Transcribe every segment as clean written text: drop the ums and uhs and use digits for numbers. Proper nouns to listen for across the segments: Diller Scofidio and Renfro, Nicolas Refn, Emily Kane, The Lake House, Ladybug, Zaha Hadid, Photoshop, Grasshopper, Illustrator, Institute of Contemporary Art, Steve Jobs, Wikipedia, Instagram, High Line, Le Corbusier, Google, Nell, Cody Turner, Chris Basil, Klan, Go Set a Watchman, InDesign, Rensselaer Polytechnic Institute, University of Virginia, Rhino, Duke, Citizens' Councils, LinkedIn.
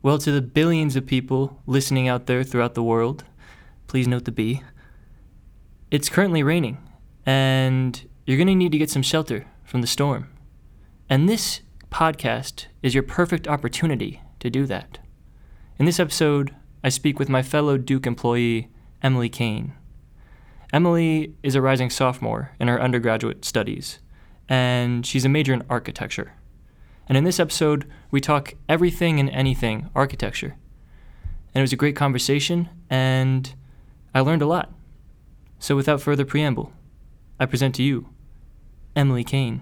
Well, to the billions of people listening out there throughout the world, please note the B, it's currently raining, and you're going to need to get some shelter from the storm. And this podcast is your perfect opportunity to do that. In this episode, I speak with my fellow Duke employee, Emily Kane. Emily is a rising sophomore in her undergraduate studies, and she's a major in architecture. And in this episode, we talk everything and anything architecture. And it was a great conversation, and I learned a lot. So without further preamble, I present to you, Emily Kane.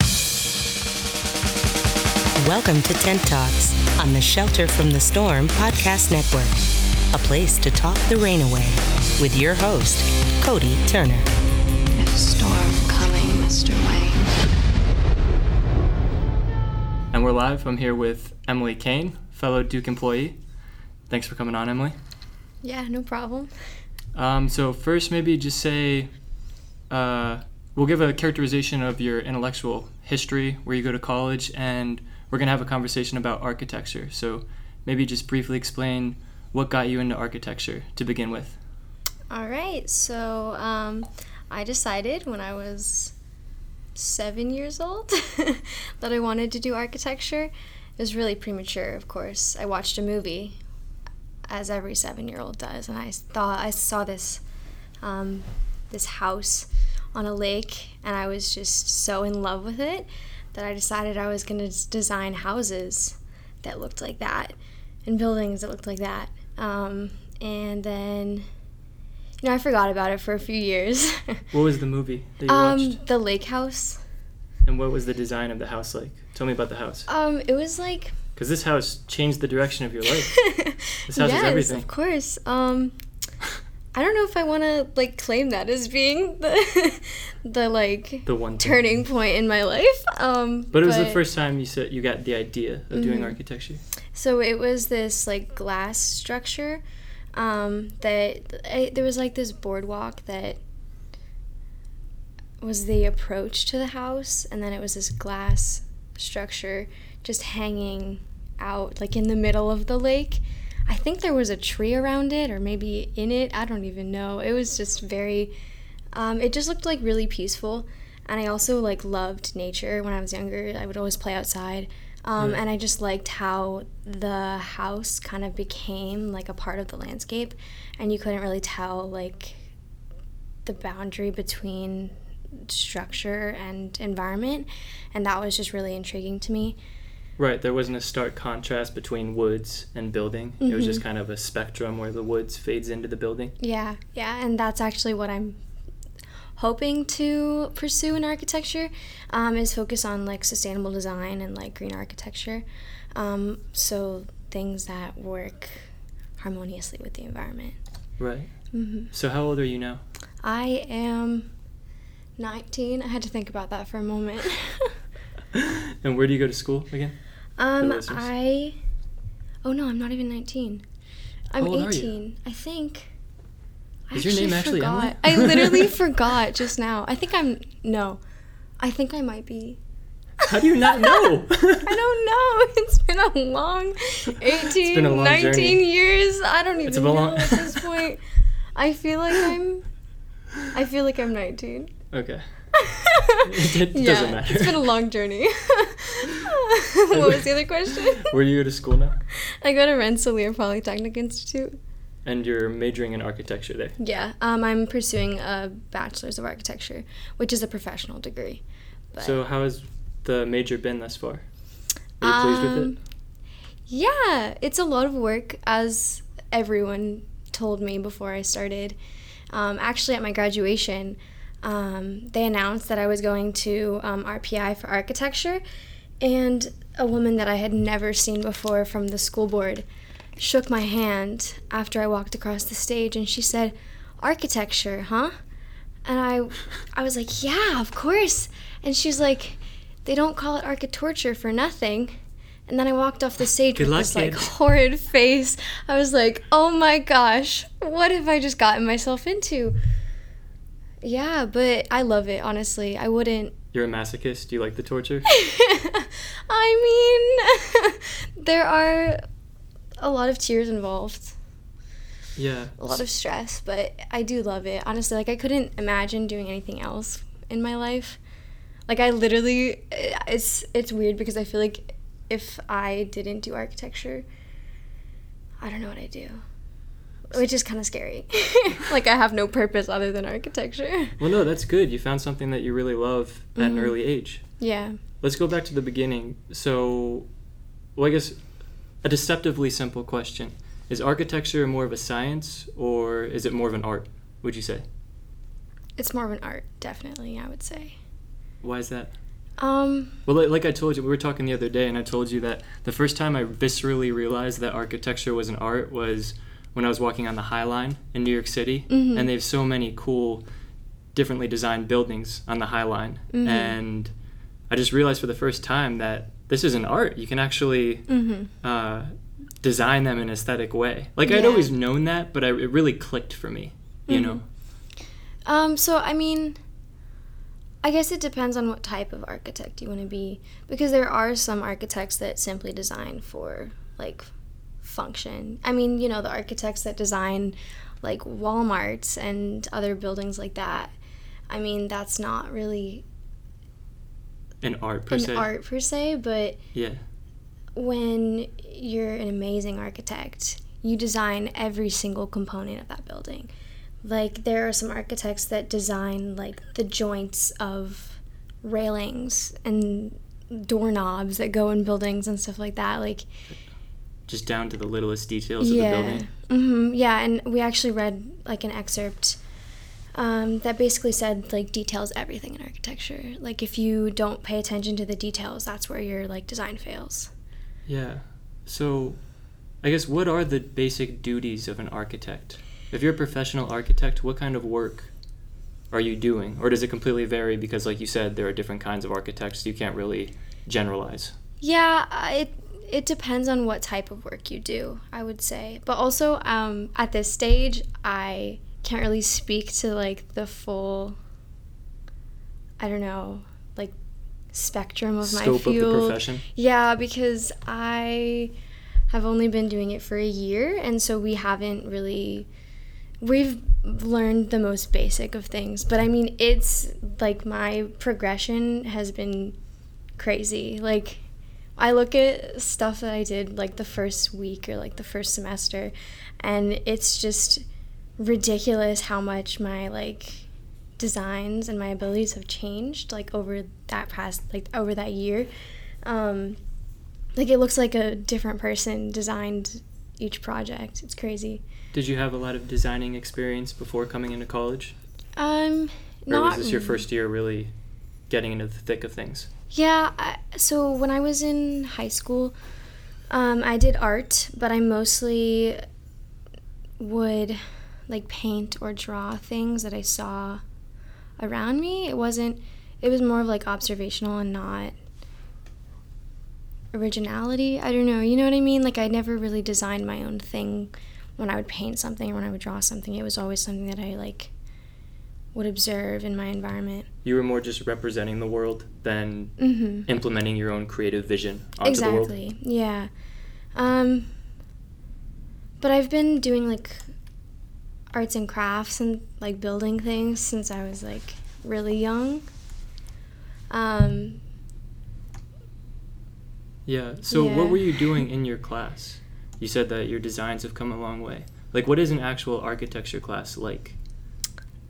Welcome to Tent Talks on the Shelter from the Storm podcast network, a place to talk the rain away with your host, Cody Turner. There's a storm coming, Mr. Wayne. And we're live. I'm here with Emily Kane, fellow Duke employee. Thanks for coming on, Emily. Yeah, no problem. So first, maybe just say, we'll give a characterization of your intellectual history, where you go to college, and we're going to have a conversation about architecture. So maybe just briefly explain what got you into architecture to begin with. All right. So I decided when I was 7 years old that I wanted to do architecture. It was really premature, of course. I watched a movie, as every 7-year-old does, and I thought I saw this this house on a lake, and I was just so in love with it that I decided I was going to design houses that looked like that and buildings that looked like that. And then I forgot about it for a few years. What was the movie that you watched? The Lake House. And what was the design of the house like? Tell me about the house. It was like... Because this house changed the direction of your life. This house is everything. Yes, of course. I don't know if I want to, like, claim that as being the one turning point in my life. But it was the first time you said you got the idea of doing architecture. So it was this, like, glass structure. There was like this boardwalk that was the approach to the house, and then it was this glass structure just hanging out like in the middle of the lake. I think there was a tree around it or maybe in it, I don't even know. It was just very, it just looked like really peaceful, and I also like loved nature. When I was younger, I would always play outside. And I just liked how the house kind of became like a part of the landscape, and you couldn't really tell like the boundary between structure and environment, and that was just really intriguing to me. Right, there wasn't a stark contrast between woods and building. Mm-hmm. It was just kind of a spectrum where the woods fades into the building. Yeah, and that's actually what I'm hoping to pursue in architecture, is focus on like sustainable design and like green architecture, so things that work harmoniously with the environment. Right. Mm-hmm. So how old are you now? I am 19. I had to think about that for a moment. And where do you go to school again? I'm not even 19. I'm 18, I think. Is your name actually Emily? I literally forgot just now. I think I might be. How do you not know? I don't know. It's been a long 19 journey. Years. I don't even know at this point. I feel like I'm 19. Okay. It doesn't matter. It's been a long journey. What was the other question? Where do you go to school now? I go to Rensselaer Polytechnic Institute. And you're majoring in architecture there? Yeah, I'm pursuing a bachelor's of architecture, which is a professional degree. But so how has the major been thus far? Are you pleased with it? Yeah, it's a lot of work, as everyone told me before I started. Actually, at my graduation, they announced that I was going to RPI for architecture, and a woman that I had never seen before from the school board shook my hand after I walked across the stage, and she said, "Architecture, huh?" And I was like, "Yeah, of course." And she's like, "They don't call it architecture for nothing." And then I walked off the stage with this like horrid face. I was like, "Oh my gosh, what have I just gotten myself into?" Yeah, but I love it, honestly. I wouldn't. You're a masochist? Do you like the torture? I mean, there are a lot of tears involved. Yeah. A lot of stress, but I do love it. Honestly, like, I couldn't imagine doing anything else in my life. Like, I literally, it's weird because I feel like if I didn't do architecture, I don't know what I'd do, which is kind of scary. Like, I have no purpose other than architecture. Well, no, that's good. You found something that you really love at an early age. Yeah. Let's go back to the beginning. So, well, I guess a deceptively simple question. Is architecture more of a science, or is it more of an art, would you say? It's more of an art, definitely, I would say. Why is that? Well, like I told you, we were talking the other day, and I told you that the first time I viscerally realized that architecture was an art was when I was walking on the High Line in New York City, and they have so many cool, differently designed buildings on the High Line. And I just realized for the first time that this is an art. You can actually... design them in an aesthetic way. Like, yeah. I'd always known that, but it really clicked for me, you know? So, I mean, I guess it depends on what type of architect you want to be, because there are some architects that simply design for, like, function. I mean, you know, the architects that design, like, Walmarts and other buildings like that, I mean, that's not really... An art, per se, but... Yeah. When you're an amazing architect, you design every single component of that building. Like, there are some architects that design, like, the joints of railings and doorknobs that go in buildings and stuff like that. Like, just down to the littlest details of the building. Yeah, and we actually read, like, an excerpt that basically said, like, details everything in architecture. Like, if you don't pay attention to the details, that's where your, like, design fails. Yeah. So, I guess, what are the basic duties of an architect? If you're a professional architect, what kind of work are you doing? Or does it completely vary because, like you said, there are different kinds of architects, so you can't really generalize? Yeah, it depends on what type of work you do, I would say. But also, at this stage, I can't really speak to, like, the full, I don't know, like, spectrum of my field. Scope of the profession? Yeah, because I have only been doing it for a year, and so we haven't really... We've learned the most basic of things, but I mean, it's, like, my progression has been crazy. Like, I look at stuff that I did, like, the first week or, like, the first semester, and it's just ridiculous how much my, like... designs and my abilities have changed, like, over that year. Like, it looks like a different person designed each project. It's crazy. Did you have a lot of designing experience before coming into college? Or was this your first year really getting into the thick of things? Yeah, so when I was in high school, I did art, but I mostly would, like, paint or draw things that I saw around me. It was more of, like, observational and not originality. I don't know, you know what I mean? Like, I never really designed my own thing when I would paint something or when I would draw something. It was always something that I, like, would observe in my environment. You were more just representing the world than implementing your own creative vision onto the world. Exactly, yeah. But I've been doing, like, arts and crafts and, like, building things since I was, like, really young. What were you doing in your class? You said that your designs have come a long way. Like, what is an actual architecture class like?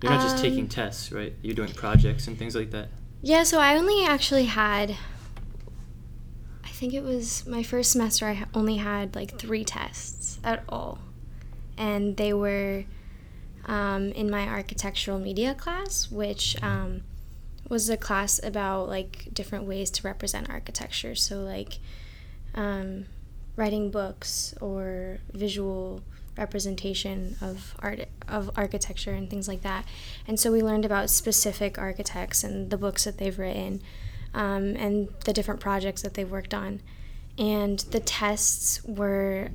You're not just taking tests, right? You're doing projects and things like that. Yeah, so I only actually had, I think it was my first semester, I only had, like, 3 tests at all. And they were... in my architectural media class, which was a class about, like, different ways to represent architecture. So, like, writing books or visual representation of art, of architecture and things like that. And so we learned about specific architects and the books that they've written, and the different projects that they've worked on. And the tests were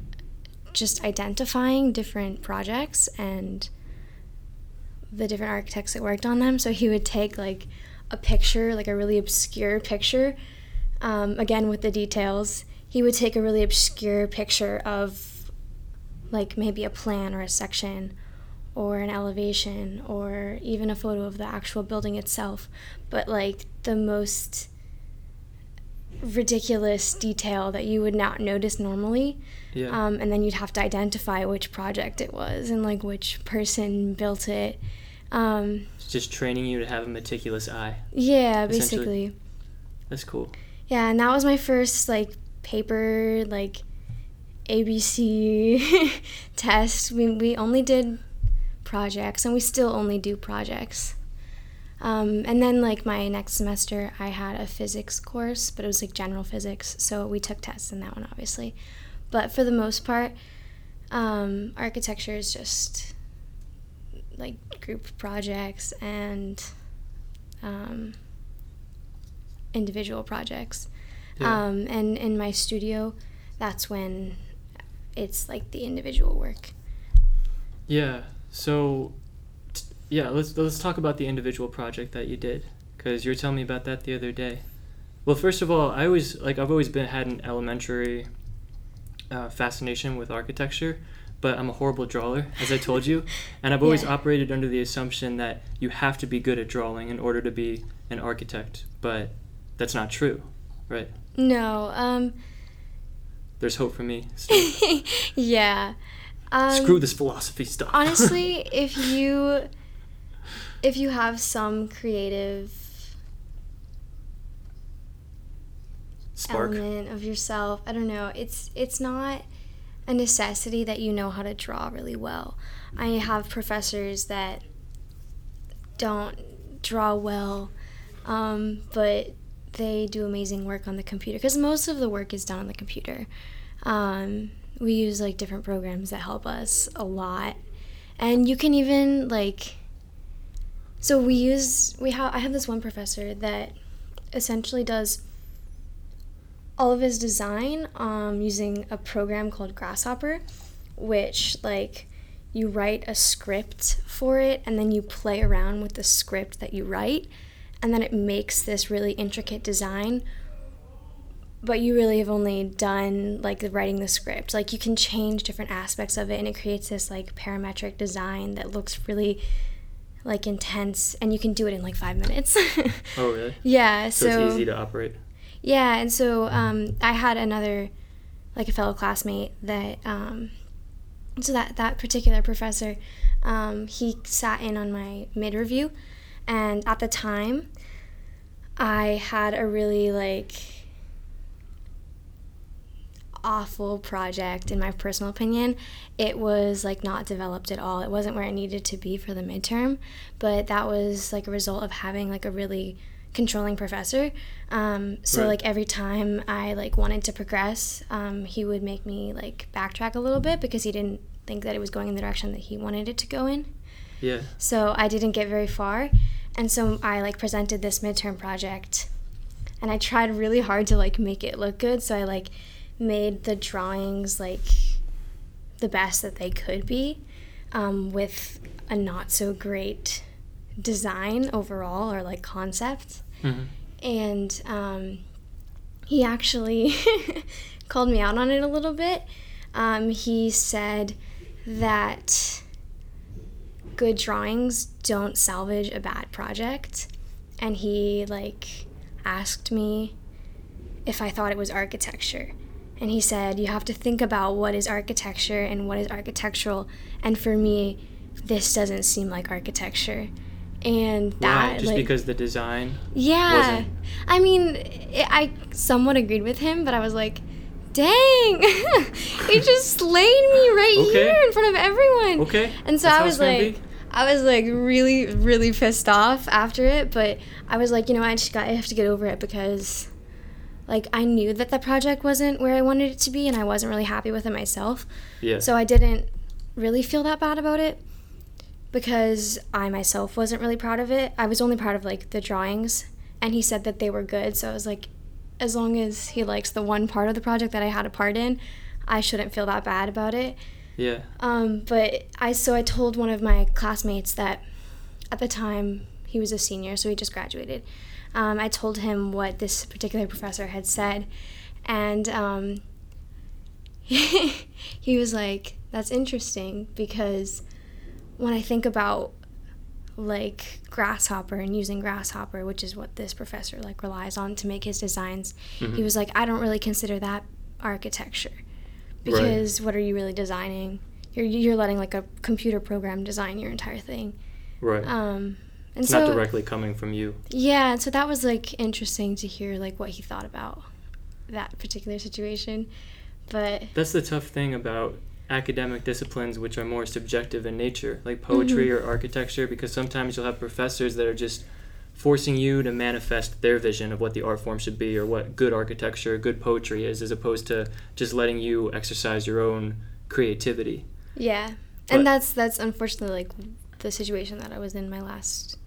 just identifying different projects and the different architects that worked on them. So he would take, like, a picture, like a really obscure picture, again with the details. He would take a really obscure picture of like maybe a plan or a section or an elevation or even a photo of the actual building itself, but like the most ridiculous detail that you would not notice normally. Yeah. And then you'd have to identify which project it was and like which person built it. It's just training you to have a meticulous eye. Yeah, basically. That's cool. Yeah, and that was my first like paper, like ABC test. We only did projects, and we still only do projects. And then like my next semester I had a physics course, but it was like general physics, so we took tests in that one obviously. But for the most part, architecture is just like group projects and individual projects. Yeah. And in my studio, that's when it's like the individual work. Yeah. So yeah, let's talk about the individual project that you did, because you were telling me about that the other day. Well, first of all, I've always had an elementary fascination with architecture, but I'm a horrible drawer, as I told you, and I've always operated under the assumption that you have to be good at drawing in order to be an architect, but that's not true, right? No. There's hope for me. So. Yeah. Screw this philosophy stuff. Honestly, if you have some creative spark element of yourself, I don't know, it's not a necessity that you know how to draw really well. I have professors that don't draw well, but they do amazing work on the computer, because most of the work is done on the computer. We use like different programs that help us a lot, and you can even like. So I have this one professor that essentially does all of his design using a program called Grasshopper, which like you write a script for it and then you play around with the script that you write, and then it makes this really intricate design, but you really have only done like writing the script. Like you can change different aspects of it, and it creates this like parametric design that looks really like intense, and you can do it in like 5 minutes. Oh, really? Yeah. So it's easy to operate. Yeah, and so I had another, like a fellow classmate that, so that particular professor, he sat in on my mid-review, and at the time, I had a really like awful project in my personal opinion. It was like not developed at all. It wasn't where it needed to be for the midterm, but that was like a result of having like a really controlling professor. So right. Like every time I like wanted to progress, he would make me like backtrack a little bit because he didn't think that it was going in the direction that he wanted it to go in. Yeah. So I didn't get very far, and so I like presented this midterm project, and I tried really hard to like make it look good. So I like made the drawings like the best that they could be, with a not so great design overall or like concept. Mm-hmm. And he actually called me out on it a little bit. He said that good drawings don't salvage a bad project, and he like asked me if I thought it was architecture. And he said, you have to think about what is architecture and what is architectural. And for me, this doesn't seem like architecture. And that, why? Just like, because the design. Yeah. Wasn't... I mean, I somewhat agreed with him, but I was like, dang, it just slayed me right here in front of everyone. Okay. And so I was like really, really pissed off after it. But I was like, you know, I have to get over it, because like I knew that the project wasn't where I wanted it to be, and I wasn't really happy with it myself. Yeah. So I didn't really feel that bad about it, because I myself wasn't really proud of it. I was only proud of like the drawings, and he said that they were good. So I was like, as long as he likes the one part of the project that I had a part in, I shouldn't feel that bad about it. Yeah. So I told one of my classmates that at the time he was a senior, so he just graduated. I told him what this particular professor had said, and he was like, That's interesting, because when I think about like Grasshopper and using Grasshopper, which is what this professor like relies on to make his designs, mm-hmm. he was like, I don't really consider that architecture, because right. what are you really designing? You're letting like a computer program design your entire thing. Right. And it's so, not directly coming from you. Yeah, and so that was like interesting to hear like what he thought about that particular situation. But that's the tough thing about academic disciplines which are more subjective in nature, like poetry mm-hmm. or architecture, because sometimes you'll have professors that are just forcing you to manifest their vision of what the art form should be or what good architecture, good poetry is, as opposed to just letting you exercise your own creativity. Yeah, but, and that's unfortunately like the situation that I was in my last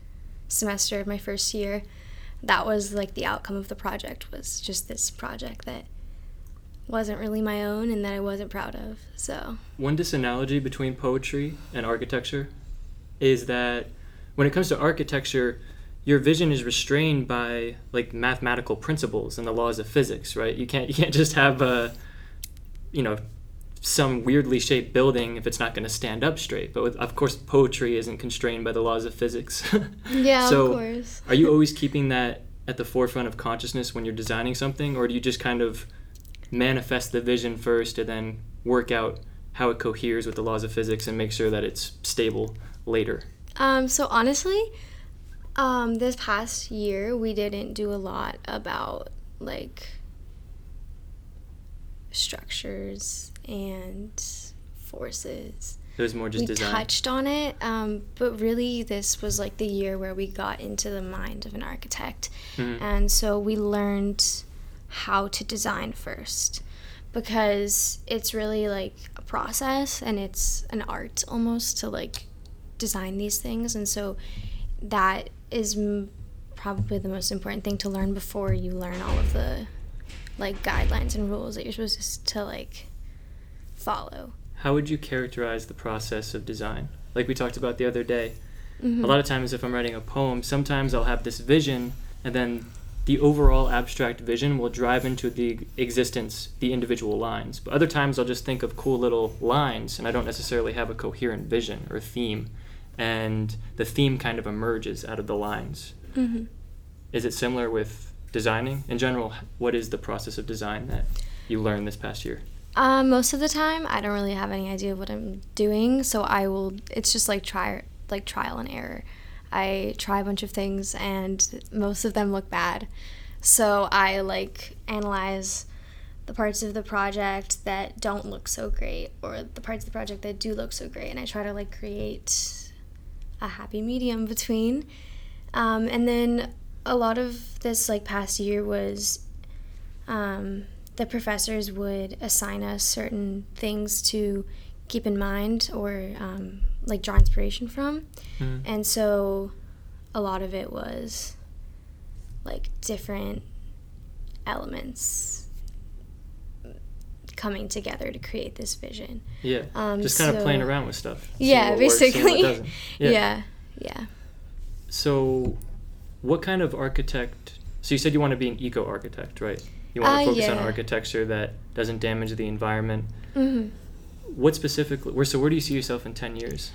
semester of my first year. That was like the outcome of the project, was just this project that wasn't really my own and that I wasn't proud of. So one disanalogy between poetry and architecture is that when it comes to architecture, your vision is restrained by like mathematical principles and the laws of physics, right? You can't just have a, you know, some weirdly shaped building if it's not going to stand up straight. But of course, poetry isn't constrained by the laws of physics. Yeah, so of course. Are you always keeping that at the forefront of consciousness when you're designing something, or do you just kind of manifest the vision first and then work out how it coheres with the laws of physics and make sure that it's stable later? So honestly, this past year we didn't do a lot about like structures and forces. It was more just design. We touched on it, but really this was like the year where we got into the mind of an architect. Mm-hmm. And so we learned how to design first, because it's really like a process and it's an art almost to like design these things. And so that is probably the most important thing to learn before you learn all of the like guidelines and rules that you're supposed to like follow. How would you characterize the process of design? Like we talked about the other day, mm-hmm. a lot of times if I'm writing a poem, sometimes I'll have this vision and then the overall abstract vision will drive into the existence, the individual lines. But other times I'll just think of cool little lines and I don't necessarily have a coherent vision or theme. And the theme kind of emerges out of the lines. Mm-hmm. Is it similar with designing? In general, what is the process of design that you learned this past year? Most of the time, I don't really have any idea of what I'm doing. So I will, it's just like trial and error. I try a bunch of things and most of them look bad. So I like analyze the parts of the project that don't look so great or the parts of the project that do look so great, and I try to like create a happy medium between. And then a lot of this like past year was the professors would assign us certain things to keep in mind or like draw inspiration from. Mm-hmm. And so a lot of it was like different elements coming together to create this vision. Yeah, just kind of playing around with stuff. Yeah, basically. Works, yeah. So what kind of architect, so you said you want to be an eco-architect, right? You want to focus on architecture that doesn't damage the environment. Mm-hmm. What specifically, where do you see yourself in 10 years?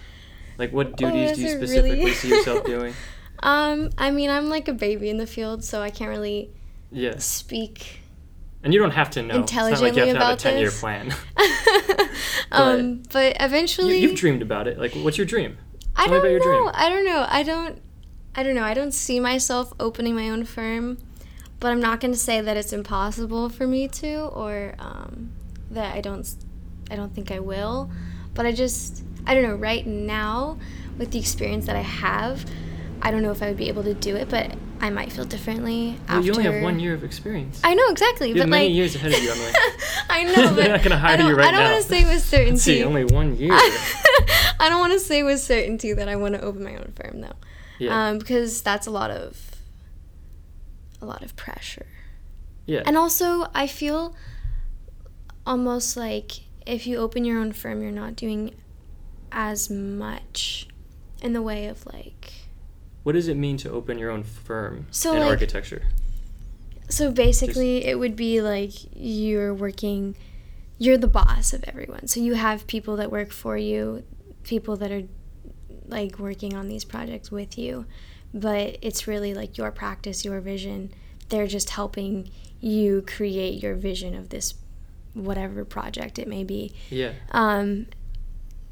Like what duties do you specifically see yourself doing? I mean, I'm like a baby in the field, so I can't really speak. And you don't have to know. Intelligently, it's not like you have to have a 10-year plan. But eventually you've dreamed about it. Like what's your dream? I don't know. I don't see myself opening my own firm, but I'm not going to say that it's impossible for me to, or that I don't think I will, but I don't know, right now, with the experience that I have, I don't know if I would be able to do it, but I might feel differently after. You only have 1 year of experience. I know, exactly. You have many years ahead of you, Emily. I know, but they're not going to hire you right now. I don't want to say with certainty. Let's see, only 1 year. I don't want to say with certainty that I want to open my own firm, though, yeah. Because that's a lot of pressure. Yeah. And also, I feel almost like if you open your own firm, you're not doing as much in the way of like. What does it mean to open your own firm in architecture? So basically, it would be like you're working you're the boss of everyone. So you have people that work for you, people that are like working on these projects with you, but it's really like your practice, your vision. They're just helping you create your vision of this whatever project it may be. Yeah.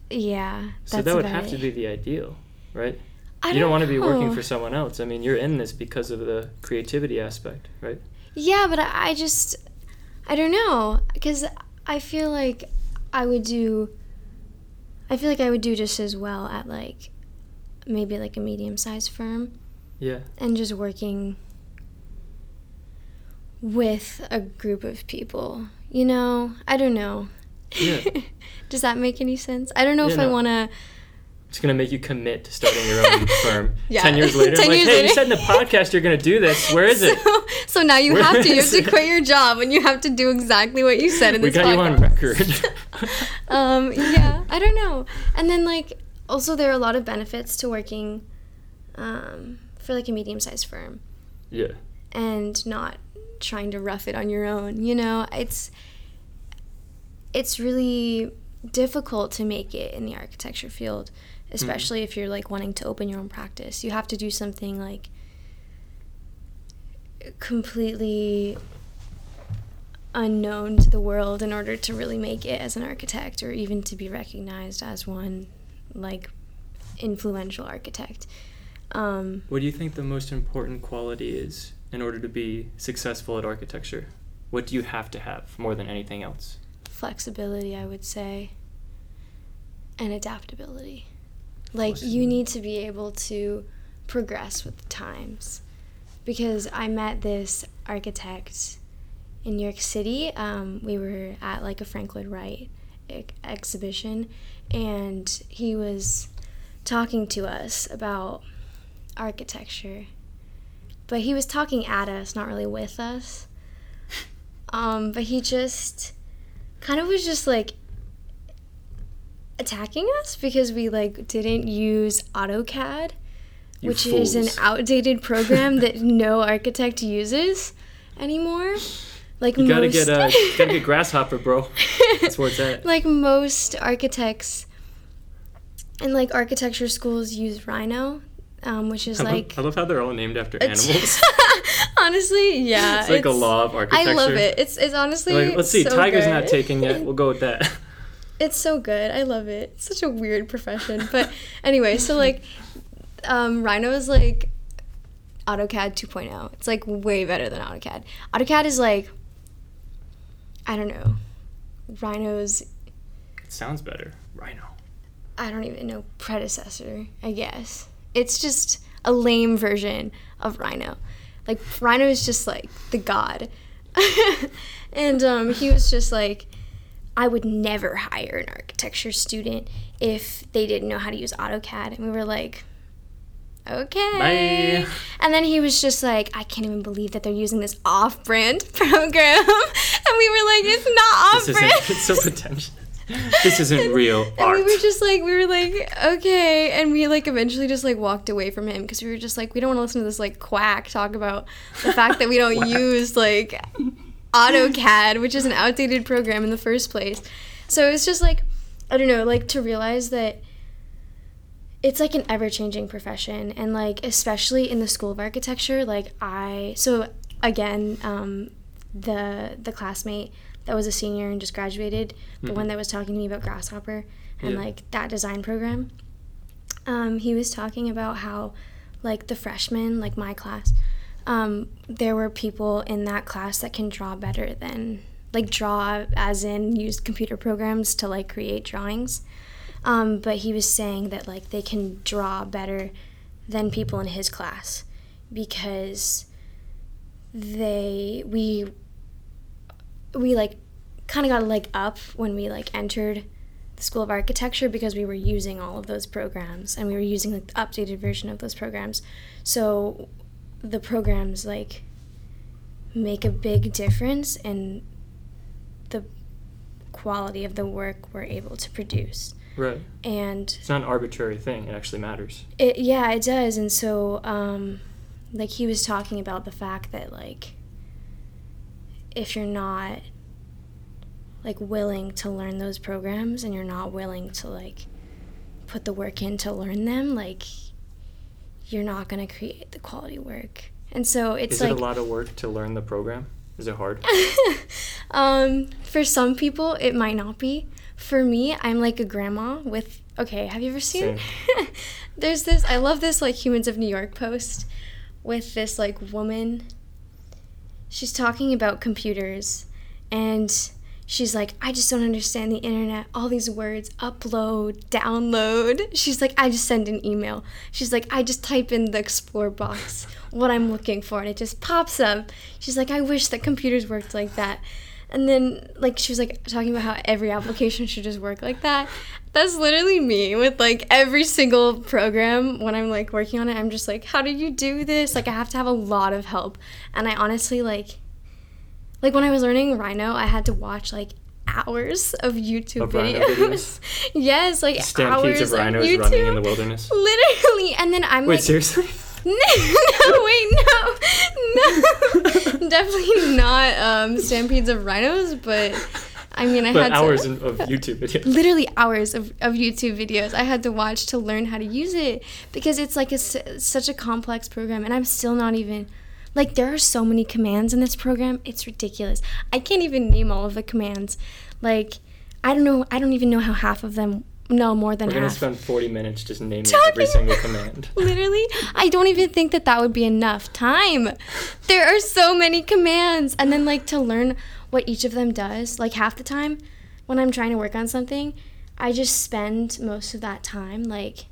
Yeah. So that would have to be the ideal, right? You don't want to be working for someone else. I mean, you're in this because of the creativity aspect, right? Yeah, but I just, I don't know, because I feel like I would do just as well at like maybe like a medium-sized firm. Yeah. And just working with a group of people, you know? I don't know. Yeah. Does that make any sense? I don't know if I want to... It's going to make you commit to starting your own firm. Yeah. 10 years later, you said in the podcast you're going to do this. Where is it? So now you have to quit your job and you have to do exactly what you said in this podcast. We got you on record. Yeah, I don't know. And then, like, also there are a lot of benefits to working for, like, a medium-sized firm. Yeah. And not trying to rough it on your own, you know? It's really difficult to make it in the architecture field, especially if you're like wanting to open your own practice. You have to do something like completely unknown to the world in order to really make it as an architect, or even to be recognized as one like influential architect. What do you think the most important quality is in order to be successful at architecture? What do you have to have more than anything else? Flexibility, I would say, and adaptability. Like, you need to be able to progress with the times. Because I met this architect in New York City. We were at like a Frank Lloyd Wright exhibition, and he was talking to us about architecture. But he was talking at us, not really with us. But he just kind of was just like attacking us because we like didn't use AutoCAD, which is an outdated program that no architect uses anymore. Like you gotta get Grasshopper, bro. That's where it's at. Like most architects and like architecture schools use Rhino, which is I love how they're all named after animals. Honestly, yeah. It's like a law of architecture. I love it. It's honestly like, let's see, so tiger's good. Not taken yet. We'll go with that. It's so good. I love it. It's such a weird profession. But anyway, so like Rhino is like AutoCAD 2.0. It's like way better than AutoCAD. AutoCAD is like, I don't know. Rhino's... It sounds better. Rhino. I don't even know. Predecessor, I guess. It's just a lame version of Rhino. Like, Rhino is just, like, the god. And he was just like, I would never hire an architecture student if they didn't know how to use AutoCAD. And we were like, okay. Bye. And then he was just like, I can't even believe that they're using this off-brand program. And we were like, it's not off-brand. It's so pretentious. This isn't real art. And we were like, okay. And we like eventually just like walked away from him because we were just like, we don't want to listen to this like quack talk about the fact that we don't use like AutoCAD, which is an outdated program in the first place. So it's just like, I don't know, like to realize that it's like an ever-changing profession. And like, especially in the School of Architecture, like the classmate that was a senior and just graduated, the one that was talking to me about Grasshopper and like that design program, he was talking about how like the freshmen, like my class, there were people in that class that can draw better than, like draw as in use computer programs to like create drawings, but he was saying that like they can draw better than people in his class because we like kind of got a leg up when we like entered the School of Architecture because we were using all of those programs and we were using like the updated version of those programs. So the programs like make a big difference in the quality of the work we're able to produce. Right. And it's not an arbitrary thing. It actually matters. Yeah, it does. And so like he was talking about the fact that like if you're not like willing to learn those programs and you're not willing to like put the work in to learn them, like you're not going to create the quality work. And so it's is like, it a lot of work to learn the program? Is it hard? For some people it might not be. For me, I'm like a grandma with, okay, have you ever seen? There's this, I love this like Humans of New York post with this like woman. She's talking about computers and she's like, I just don't understand the internet. All these words, upload, download. She's like, I just send an email. She's like, I just type in the explore box what I'm looking for and it just pops up. She's like, I wish that computers worked like that. And then, like, she was, like, talking about how every application should just work like that. That's literally me with, like, every single program. When I'm, like, working on it, I'm just like, how did you do this? Like, I have to have a lot of help. And I honestly, like, when I was learning Rhino, I had to watch, like, hours of YouTube videos. Yes, like, hours of Rhinos YouTube. Running in the wilderness. Literally. And then I'm, wait, seriously? No, definitely not stampedes of rhinos, but I mean, hours of YouTube videos. Literally hours of YouTube videos I had to watch to learn how to use it, because it's like such a complex program, and I'm still not even, like, there are so many commands in this program, it's ridiculous. I can't even name all of the commands. Like, I don't even know how half of them. No, more than half. We're going to spend 40 minutes just naming every single command. Literally, I don't even think that would be enough time. There are so many commands. And then, like, to learn what each of them does, like, half the time when I'm trying to work on something, I just spend most of that time, like,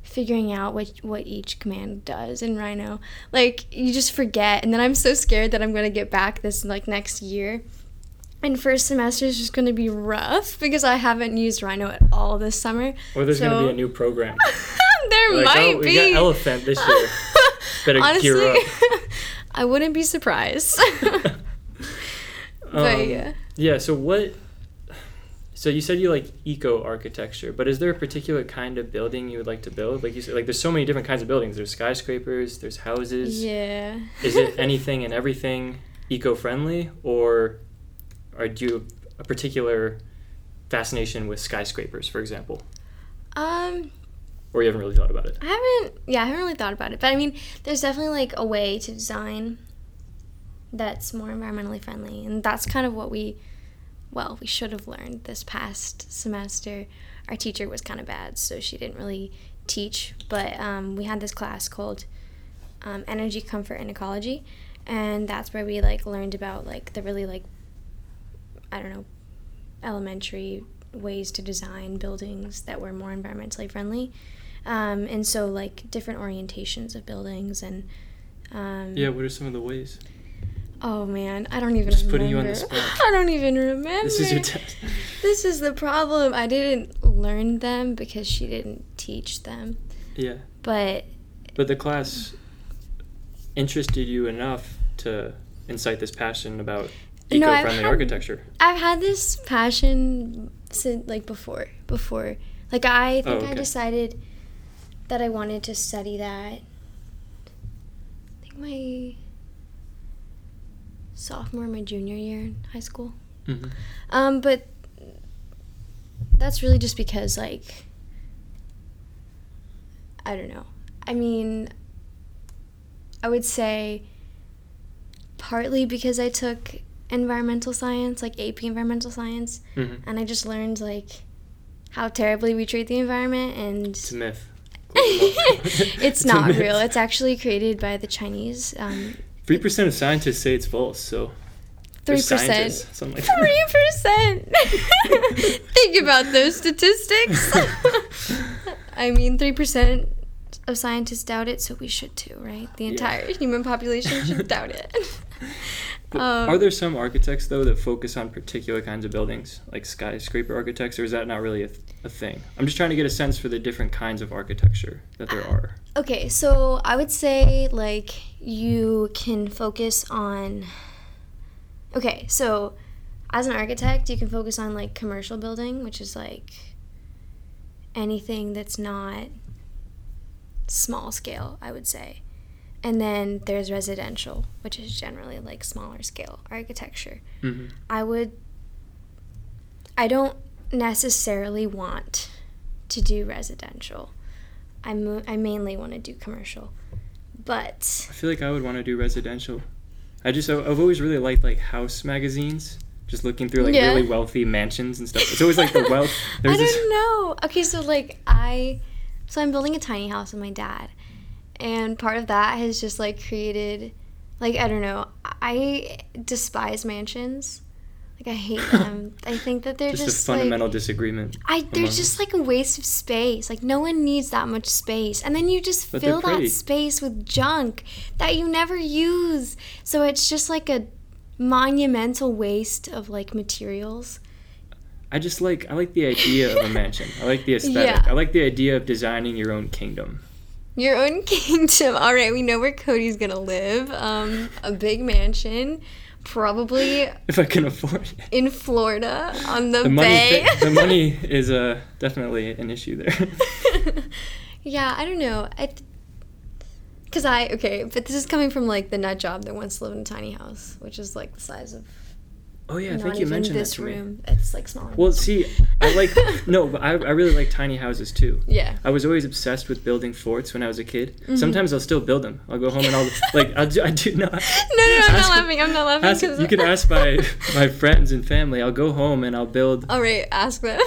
figuring out what each command does in Rhino. Like, you just forget. And then I'm so scared that I'm going to get back this, like, next year. And first semester is just going to be rough because I haven't used Rhino at all this summer. Or there's going to be a new program. There like, might be. We got Elephant this year. Better honestly, gear up. I wouldn't be surprised. But yeah. Yeah, so you said you like eco-architecture, but is there a particular kind of building you would like to build? Like you said, like there's so many different kinds of buildings. There's skyscrapers, there's houses. Yeah. Is it anything and everything eco-friendly, or do you have a particular fascination with skyscrapers, for example? Or you haven't really thought about it? I haven't really thought about it. But I mean, there's definitely like a way to design that's more environmentally friendly. And that's kind of what we should have learned this past semester. Our teacher was kind of bad, so she didn't really teach. But we had this class called Energy, Comfort, and Ecology. And that's where we like learned about like the really like, I don't know, elementary ways to design buildings that were more environmentally friendly. And so, like, different orientations of buildings and... yeah, what are some of the ways? Oh, man, I don't even remember. Just putting you on the spot. I don't even remember. This is your test. This is the problem. I didn't learn them because she didn't teach them. Yeah. But the class interested you enough to incite this passion about... eco-friendly architecture. I've had this passion since, like, before. Like, I think I decided that I wanted to study that, I think my sophomore, my junior year in high school. Mm-hmm. But that's really just because, like, I don't know. I mean, I would say partly because I took... environmental science, like AP environmental science, mm-hmm. and I just learned like how terribly we treat the environment, and it's a myth. It's not real. It's actually created by the Chinese. 3% of scientists say it's false, so 3%, something like that. 3%. Think about those statistics. I mean, 3% of scientists doubt it, so we should too, right? The entire human population should doubt it. Are there some architects, though, that focus on particular kinds of buildings, like skyscraper architects, or is that not really a thing? I'm just trying to get a sense for the different kinds of architecture that there are. Okay, so I would say, like, you can focus on... Okay, so as an architect, you can focus on, like, commercial building, which is, like, anything that's not small scale, I would say. And then there's residential, which is generally like smaller scale architecture. Mm-hmm. I would I don't necessarily want to do residential. I mainly want to do commercial, but I feel like I would want to do residential. I've always really liked like house magazines, just looking through like really wealthy mansions and stuff. It's always like the wealth. I don't know. Okay, so like I'm building a tiny house with my dad, and part of that has just like created, like, I don't know. I despise mansions. Like, I hate them. I think that they're just a fundamental disagreement. They're just like a waste of space. Like, no one needs that much space. And then you just fill that space with junk that you never use. So it's just like a monumental waste of like materials. I like the idea of a mansion. I like the aesthetic. Yeah. I like the idea of designing your own kingdom. Your own kingdom. All right, we know where Cody's going to live. A big mansion. Probably, if I can afford it, in Florida on the bay. The money is definitely an issue there. Yeah, I don't know. But this is coming from like the nut job that wants to live in a tiny house, which is like the size of. Oh yeah, I think you mentioned this that to room. Me. It's like smaller. Well, see, I like I really like tiny houses too. Yeah. I was always obsessed with building forts when I was a kid. Mm-hmm. Sometimes I'll still build them. I'll go home and I'll like I do not. I'm not laughing. You can ask my friends and family. I'll go home and I'll build. All right, ask them.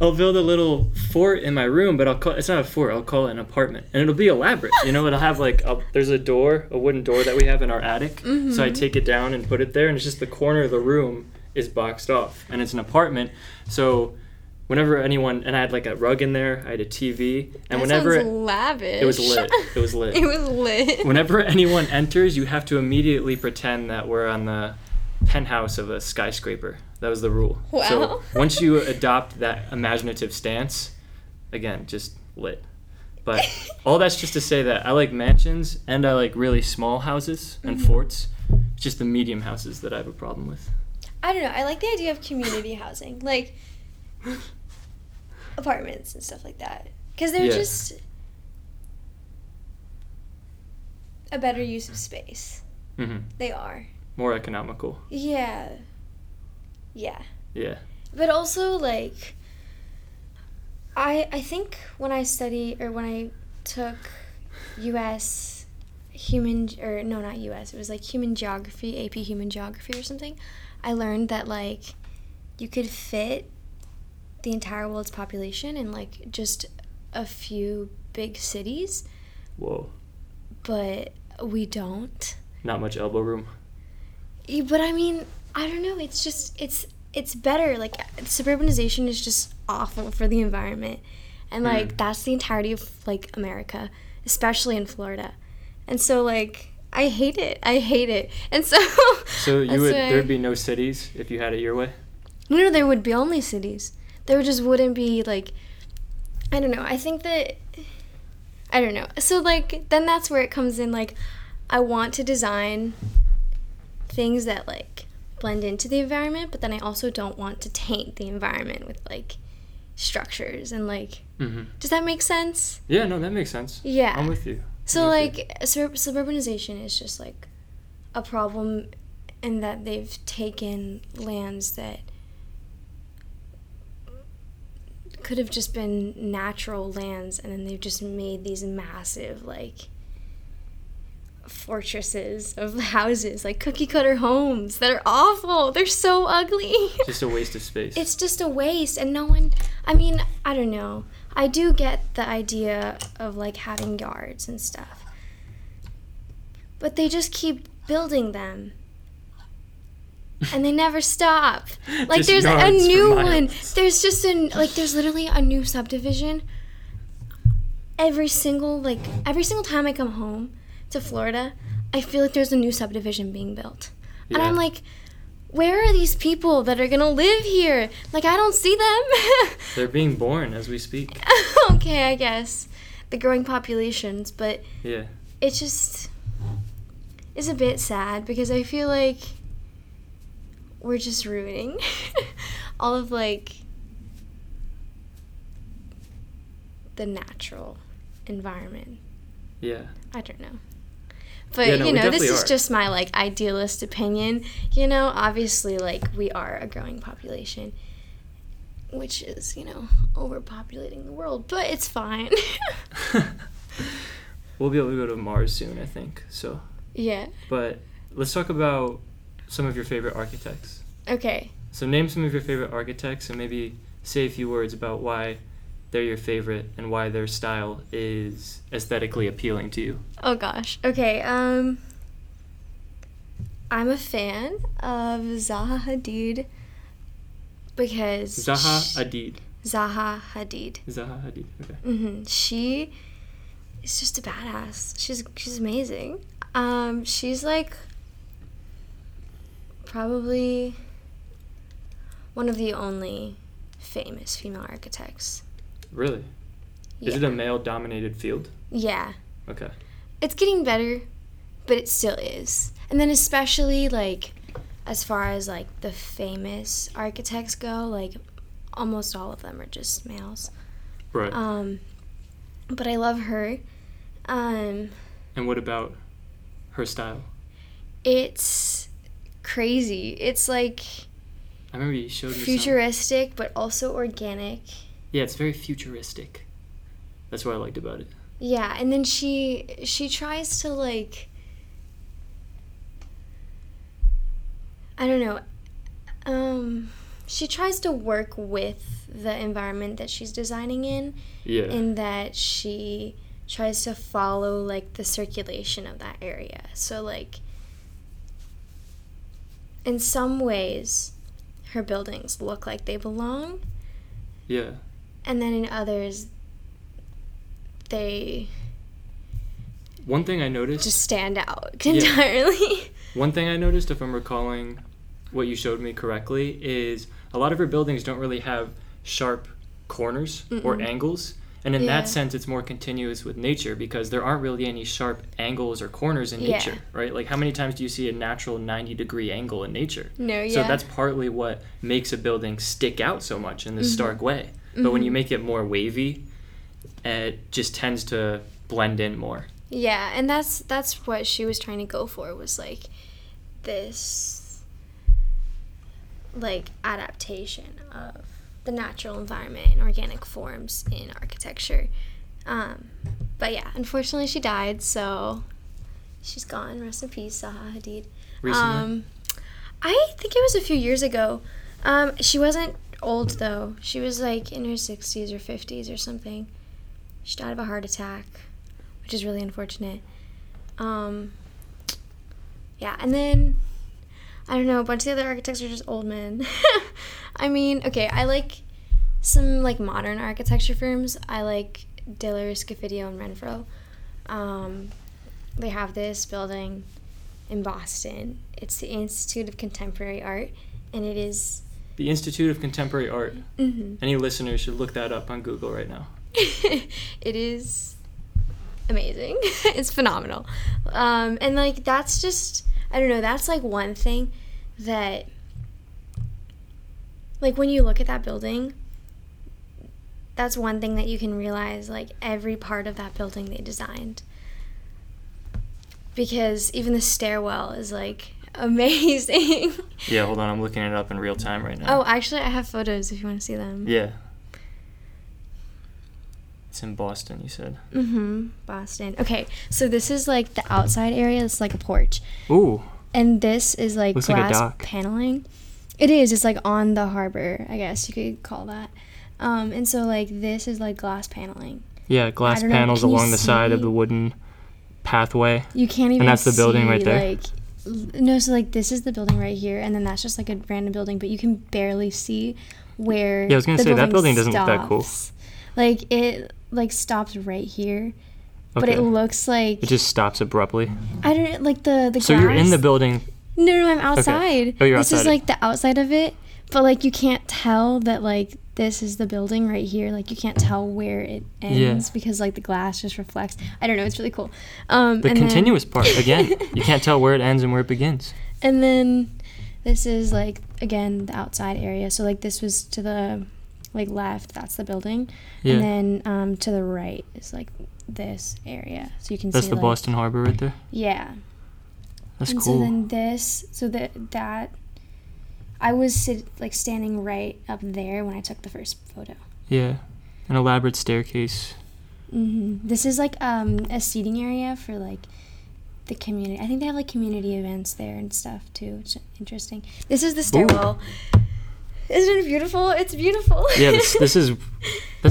I'll build a little fort in my room, but it's not a fort. I'll call it an apartment, and it'll be elaborate. You know, it'll have like there's a wooden door that we have in our attic. Mm-hmm. So I take it down and put it there, and it's just the corner of the room is boxed off, and it's an apartment. So whenever anyone, and I had like a rug in there, I had a TV, and lavish. It was lit. Whenever anyone enters, you have to immediately pretend that we're on the penthouse of a skyscraper. That was the rule. Wow. So once you adopt that imaginative stance, again, just lit. But all that's just to say that I like mansions and I like really small houses and forts. It's just the medium houses that I have a problem with. I don't know. I like the idea of community housing, like apartments and stuff like that, because they're just a better use of space. Mm-hmm. They are. More economical. Yeah. But also, like, I think when I took U.S. Human Geography, AP Human Geography or something, I learned that, like, you could fit the entire world's population in, like, just a few big cities. Whoa. But we don't. Not much elbow room. But I mean, I don't know. It's just it's better. Like, suburbanization is just awful for the environment, and like that's the entirety of like America, especially in Florida. And so like I hate it. And so there'd be no cities if you had it your way. No, there would be only cities. There just wouldn't be like, I don't know. I think that I don't know. So like then that's where it comes in. Like, I want to design things that like blend into the environment, but then I also don't want to taint the environment with like structures and like does that make sense? Yeah, no, that makes sense. Yeah, I'm with you. So like suburbanization is just like a problem in that they've taken lands that could have just been natural lands, and then they've just made these massive like fortresses of houses, like cookie cutter homes that are awful. They're so ugly. Just a waste of space. It's just a waste, and no one, I mean, I don't know. I do get the idea of like having yards and stuff, but they just keep building them and they never stop. Like there's a new one. There's just there's literally a new subdivision every single time I come home to Florida, I feel like there's a new subdivision being built. Yeah. And I'm like, where are these people that are going to live here? Like, I don't see them. They're being born as we speak. Okay, I guess. The growing populations, but it just is a bit sad because I feel like we're just ruining all of, like, the natural environment. Yeah. I don't know. But, yeah, no, you know, this is just my, like, idealist opinion. You know, obviously, like, we are a growing population, which is, you know, overpopulating the world. But it's fine. We'll be able to go to Mars soon, I think, so. Yeah. But let's talk about some of your favorite architects. Okay. So name some of your favorite architects and maybe say a few words about why they're your favorite and why their style is aesthetically appealing to you. Oh, gosh. Okay, I'm a fan of Zaha Hadid because... Zaha Hadid, okay. Mm-hmm. She is just a badass. She's amazing. She's, like, probably one of the only famous female architects. Really? Yeah. Is it a male-dominated field? Yeah. Okay. It's getting better, but it still is. And then especially, like, as far as, like, the famous architects go, like, almost all of them are just males. Right. But I love her. And what about her style? It's crazy. It's, like, I remember you showed me futuristic, some. But also organic. Yeah, it's very futuristic. That's what I liked about it. Yeah, and then she tries to, like, I don't know. She tries to work with the environment that she's designing in. Yeah. In that she tries to follow, like, the circulation of that area. So, like, in some ways, her buildings look like they belong. Yeah. And then in others, they... One thing I noticed... Just stand out entirely. Yeah. One thing I noticed, if I'm recalling what you showed me correctly, is a lot of her buildings don't really have sharp corners or angles. And in that sense, it's more continuous with nature because there aren't really any sharp angles or corners in nature, right? Like, how many times do you see a natural 90-degree angle in nature? No, yeah. So that's partly what makes a building stick out so much in this stark way. But when you make it more wavy, it just tends to blend in more. Yeah, and that's what she was trying to go for, was, like, this, like, adaptation of the natural environment and organic forms in architecture. But yeah, unfortunately she died, so she's gone. Rest in peace, Zaha Hadid. Recently? I think it was a few years ago. She wasn't old, though. She was, like, in her 60s or 50s or something. She died of a heart attack, which is really unfortunate. Yeah, and then... I don't know, a bunch of the other architects are just old men. I mean, okay, I like some, like, modern architecture firms. I like Diller, Scofidio, and Renfro. They have this building in Boston. It's the Institute of Contemporary Art, and it is... The Institute of Contemporary Art. Mm-hmm. Any listeners should look that up on Google right now. It is amazing. It's phenomenal. And, like, that's just... I don't know, that's, like, one thing that, like, when you look at that building, that's one thing that you can realize, like, every part of that building they designed. Because even the stairwell is, like, amazing. Yeah, hold on, I'm looking it up in real time right now. Oh, actually, I have photos if you want to see them. Yeah. It's in Boston, you said. Mm-hmm, Boston. Okay, so this is, like, the outside area. It's like a porch. Ooh. And this is, like, looks glass like paneling. It is. It's, like, on the harbor, I guess you could call that. And so, like, this is, like, glass paneling. Yeah, glass panels along the side of the wooden pathway. You can't even see. And that's the building right there. Like, no, so, like, this is the building right here, and then that's just, like, a random building, but you can barely see where the building Yeah, I was going to say, that building doesn't look that cool. Like, it... like, stops right here, but it looks like... It just stops abruptly? I don't... like, the glass... So you're in the building... No, I'm outside. Okay. Oh, you're outside. This is, like, the outside of it, but, like, you can't tell that, like, this is the building right here. Like, you can't tell where it ends because, like, the glass just reflects. I don't know. It's really cool. The continuous part, again. You can't tell where it ends and where it begins. And then this is, like, again, the outside area. So, like, this was to the like left, that's the building, yeah. And then to the right is like this area, so you can that's see that's the like, Boston Harbor right there. Yeah, that's and cool. So then this, so that I was standing right up there when I took the first photo. Yeah, an elaborate staircase. Mm-hmm. This is like a seating area for like the community. I think they have like community events there and stuff too. It's interesting. This is the stairwell. Ooh. Isn't it beautiful? It's beautiful. Yeah, that's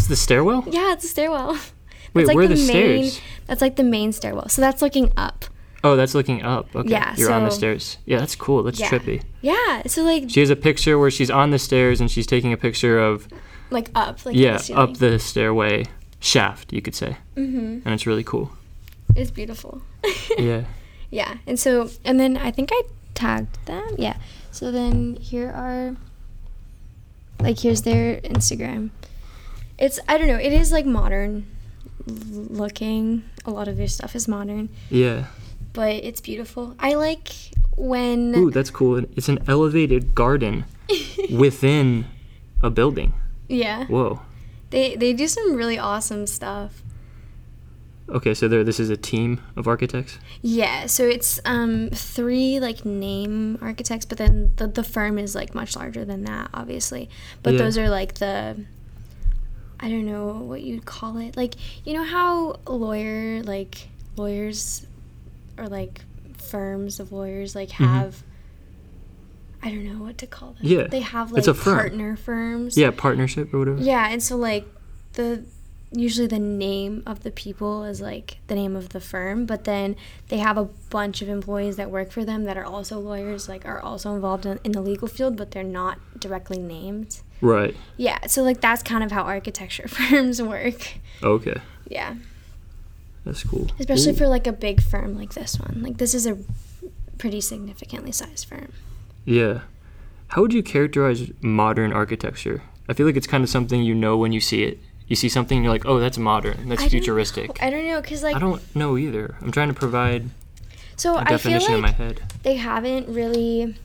the stairwell? Yeah, it's the stairwell. Wait, like where are the stairs? That's like the main stairwell. So that's looking up. Oh, that's looking up. Okay, yeah, you're on the stairs. Yeah, that's cool. That's trippy. Yeah, so like... She has a picture where she's on the stairs and she's taking a picture of... Like up. Like yeah, the up the stairway shaft, you could say. Mm-hmm. And it's really cool. It's beautiful. Yeah. Yeah, and so... And then I think I tagged them. Yeah. So then here are... Like, here's their Instagram. It's, I don't know, it is, like, modern looking. A lot of their stuff is modern. Yeah. But it's beautiful. I like when... Ooh, that's cool. It's an elevated garden within a building. Yeah. Whoa. They do some really awesome stuff. Okay, so this is a team of architects? Yeah, so it's three, like, name architects, but then the firm is, like, much larger than that, obviously. But those are, like, the, I don't know what you'd call it. Like, you know how lawyers or, like, firms of lawyers, like, have, I don't know what to call them. Yeah. They have, like, partner firms. Yeah, partnership or whatever. Yeah, and so, like, usually the name of the people is like the name of the firm, but then they have a bunch of employees that work for them that are also lawyers, like are also involved in the legal field, but they're not directly named. Right. Yeah, so like that's kind of how architecture firms work. Okay. Yeah. That's cool. Especially for like a big firm like this one. Like this is a pretty significantly sized firm. Yeah. How would you characterize modern architecture? I feel like it's kind of something you know when you see it. You see something and you're like, oh, that's modern, that's futuristic. I don't know, because like... I don't know either. I'm trying to provide a definition in my head. They haven't really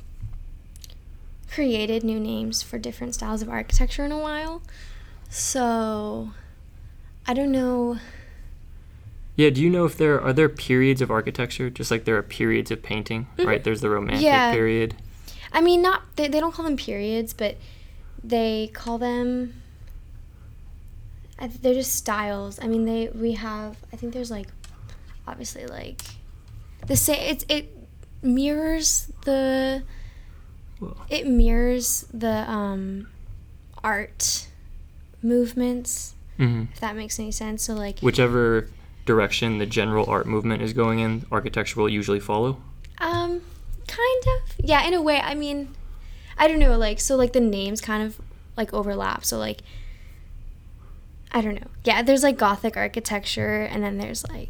created new names for different styles of architecture in a while. So, I don't know. Yeah, do you know if are there periods of architecture? Just like there are periods of painting, right? There's the Romantic period. I mean, they don't call them periods, but they call them... they're just styles. I mean, we have. I think there's like, obviously like, the same. It mirrors the. Whoa. It mirrors the art movements. Mm-hmm. If that makes any sense. So like. Whichever direction the general art movement is going in, architecture will usually follow. Kind of. Yeah, in a way. I mean, I don't know. Like, so like the names kind of like overlap. So like. I don't know. Yeah, there's like Gothic architecture, and then there's like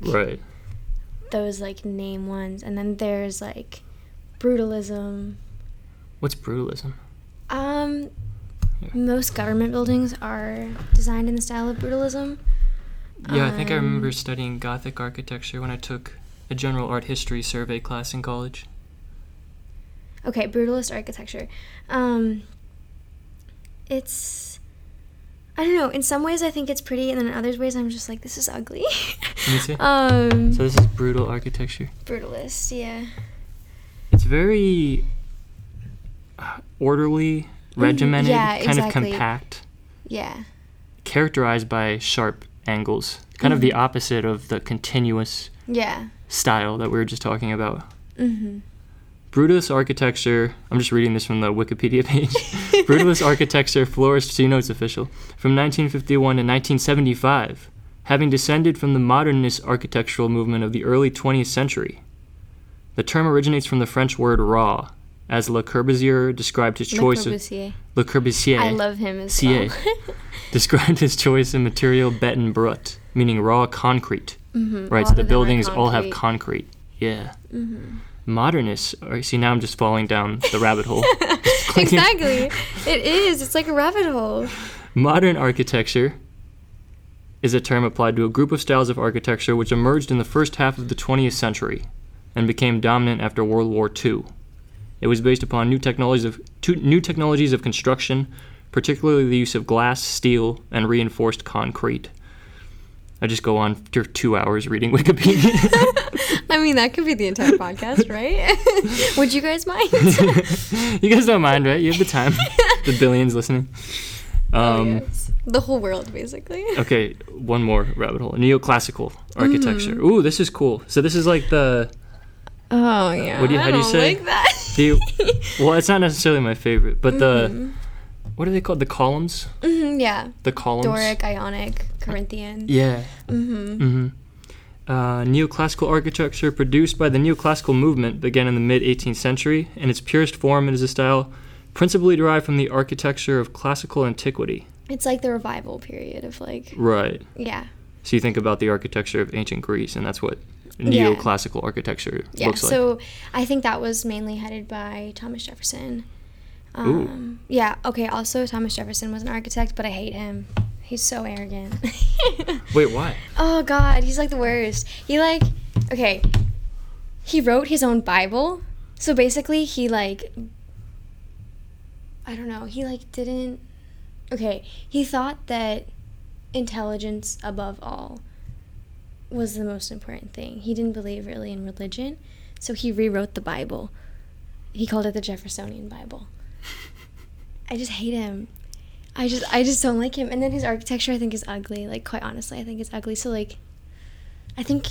those like name ones, and then there's like Brutalism. What's Brutalism? Most government buildings are designed in the style of Brutalism. Yeah, I think I remember studying Gothic architecture when I took a general art history survey class in college. Okay, Brutalist architecture. It's... I don't know. In some ways, I think it's pretty, and then in other ways, I'm just like, this is ugly. Let me see. So this is brutal architecture. Brutalist, yeah. It's very orderly, regimented, kind of compact. Yeah. Characterized by sharp angles, kind of the opposite of the continuous style that we were just talking about. Mm-hmm. Brutalist architecture, I'm just reading this from the Wikipedia page. Brutalist architecture flourished, so you know it's official, from 1951 to 1975, having descended from the modernist architectural movement of the early 20th century. The term originates from the French word raw, as Le Corbusier described his choice of... Le Corbusier. I love him as well. Described his choice of material beton brut, meaning raw concrete. Mm-hmm. Right, so the buildings all have concrete. Yeah. Mm-hmm. Modernists, see now I'm just falling down the rabbit hole. Exactly. It is. It's like a rabbit hole. Modern architecture is a term applied to a group of styles of architecture which emerged in the first half of the 20th century and became dominant after World War II. It was based upon new technologies of construction, particularly the use of glass, steel, and reinforced concrete. I just go on for 2 hours reading Wikipedia. I mean, that could be the entire podcast, right? Would you guys mind? You guys don't mind, right? You have the time. The billions listening. Yes. The whole world, basically. Okay, one more rabbit hole. Neoclassical architecture. Mm. Ooh, this is cool. So this is like the... Oh, yeah. What do you, how do you say? I don't like that. Well, it's not necessarily my favorite, but the... What are they called? The columns? Mm-hmm, yeah. The columns. Doric, Ionic, Corinthian. Yeah. Mm-hmm. Mm-hmm. Neoclassical architecture produced by the neoclassical movement began in the mid-18th century. In its purest form, it is a style principally derived from the architecture of classical antiquity. It's like the revival period of like... Right. Yeah. So you think about the architecture of ancient Greece, and that's what neoclassical architecture looks like. Yeah, so I think that was mainly headed by Thomas Jefferson. Yeah, okay, also Thomas Jefferson was an architect, but I hate him. He's so arrogant. Wait, why? Oh, God, he's, like, the worst. He, like, okay, he wrote his own Bible, so basically he, like, I don't know, he, like, didn't, okay, he thought that intelligence above all was the most important thing. He didn't believe really in religion, so he rewrote the Bible. He called it the Jeffersonian Bible. I just hate him. I just don't like him. And then his architecture, I think, is ugly. Like, quite honestly, I think it's ugly. So, like, I think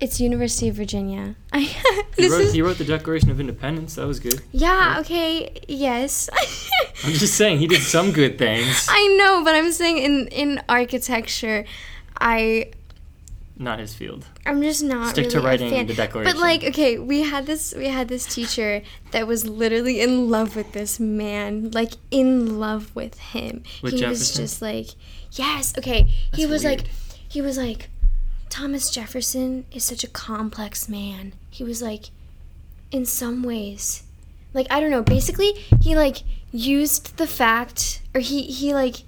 it's University of Virginia. He wrote the Declaration of Independence. That was good. Yeah, right? Okay, yes. I'm just saying, he did some good things. I know, but I'm saying in architecture, Not his field. I'm just not Stick really to writing a fan. The Declaration. But, like, okay, we had this teacher that was literally in love with this man. Like, in love with him. With Jefferson? He was just like, yes, okay. That's weird. He was like, Thomas Jefferson is such a complex man. He was like, in some ways, like, I don't know. Basically, he, like, used the fact, or he like,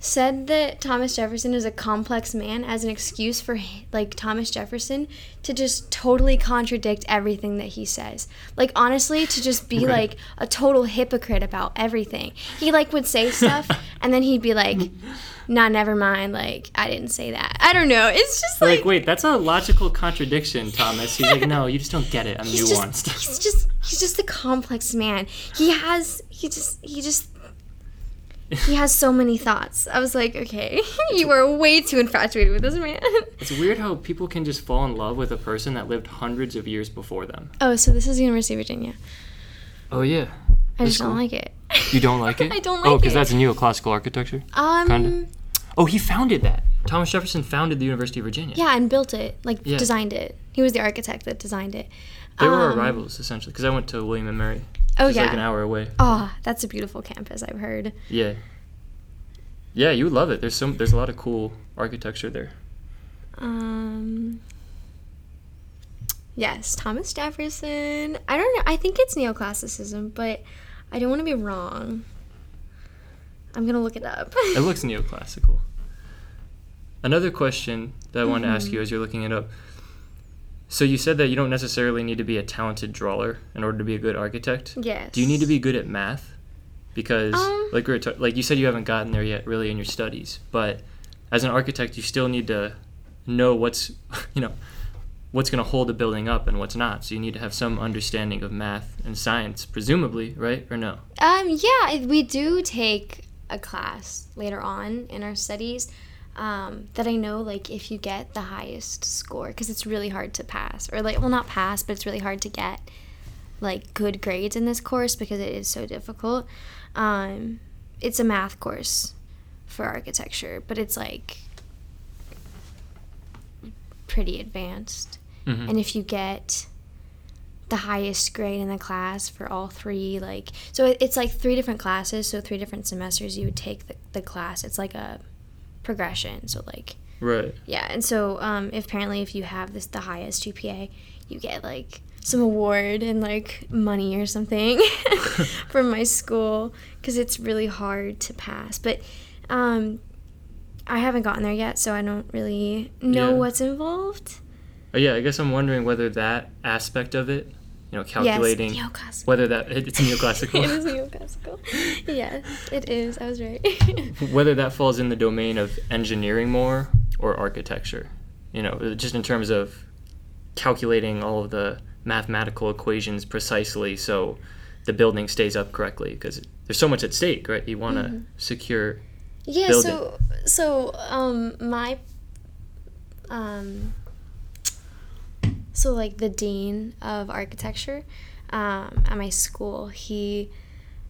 said that Thomas Jefferson is a complex man as an excuse for, like, Thomas Jefferson to just totally contradict everything that he says. Like, honestly, to just be, like, a total hypocrite about everything. He, like, would say stuff, and then he'd be like, nah, never mind, like, I didn't say that. I don't know. It's just, like... Like, wait, that's a logical contradiction, Thomas. He's like, no, you just don't get it. I'm nuanced. He's just a complex man. He has so many thoughts. I was like, okay, you are way too infatuated with this man. It's weird how people can just fall in love with a person that lived hundreds of years before them. Oh, so this is the University of Virginia. Oh, yeah. I just don't like it. You don't like it? I don't like it. Oh, because that's neoclassical architecture? Kinda. Oh, he founded that. Thomas Jefferson founded the University of Virginia. Yeah, and built it, like designed it. He was the architect that designed it. They were our rivals, essentially, because I went to William & Mary. Oh, yeah. It's like an hour away. Oh, that's a beautiful campus, I've heard. Yeah. Yeah, you would love it. There's a lot of cool architecture there. Yes, Thomas Jefferson. I don't know. I think it's neoclassicism, but I don't want to be wrong. I'm going to look it up. It looks neoclassical. Another question that I wanted to ask you as you're looking it up. So you said that you don't necessarily need to be a talented drawer in order to be a good architect. Yes. Do you need to be good at math? Because, like you said, you haven't gotten there yet, really, in your studies. But as an architect, you still need to know what's going to hold a building up and what's not. So you need to have some understanding of math and science, presumably, right? Or no? Yeah, we do take a class later on in our studies. That I know, like, if you get the highest score, because it's really hard to pass, or, like, well, not pass, but it's really hard to get, like, good grades in this course because it is so difficult. It's a math course for architecture, but it's, like, pretty advanced. Mm-hmm. And if you get the highest grade in the class for all three, like, so it's, like, three different classes, so 3 different semesters you would take the class. It's, like, a progression, so, like, right, yeah. And so if you have the highest GPA, you get, like, some award and, like, money or something from my school, because it's really hard to pass. But I haven't gotten there yet, so I don't really know what's involved. I guess I'm wondering whether that aspect of it you know, calculating whether that it's neoclassical. It is neoclassical. Yes, it is. I was right. Whether that falls in the domain of engineering more or architecture, you know, just in terms of calculating all of the mathematical equations precisely so the building stays up correctly, because there's so much at stake, right? You want to secure building. So like the dean of architecture at my school, he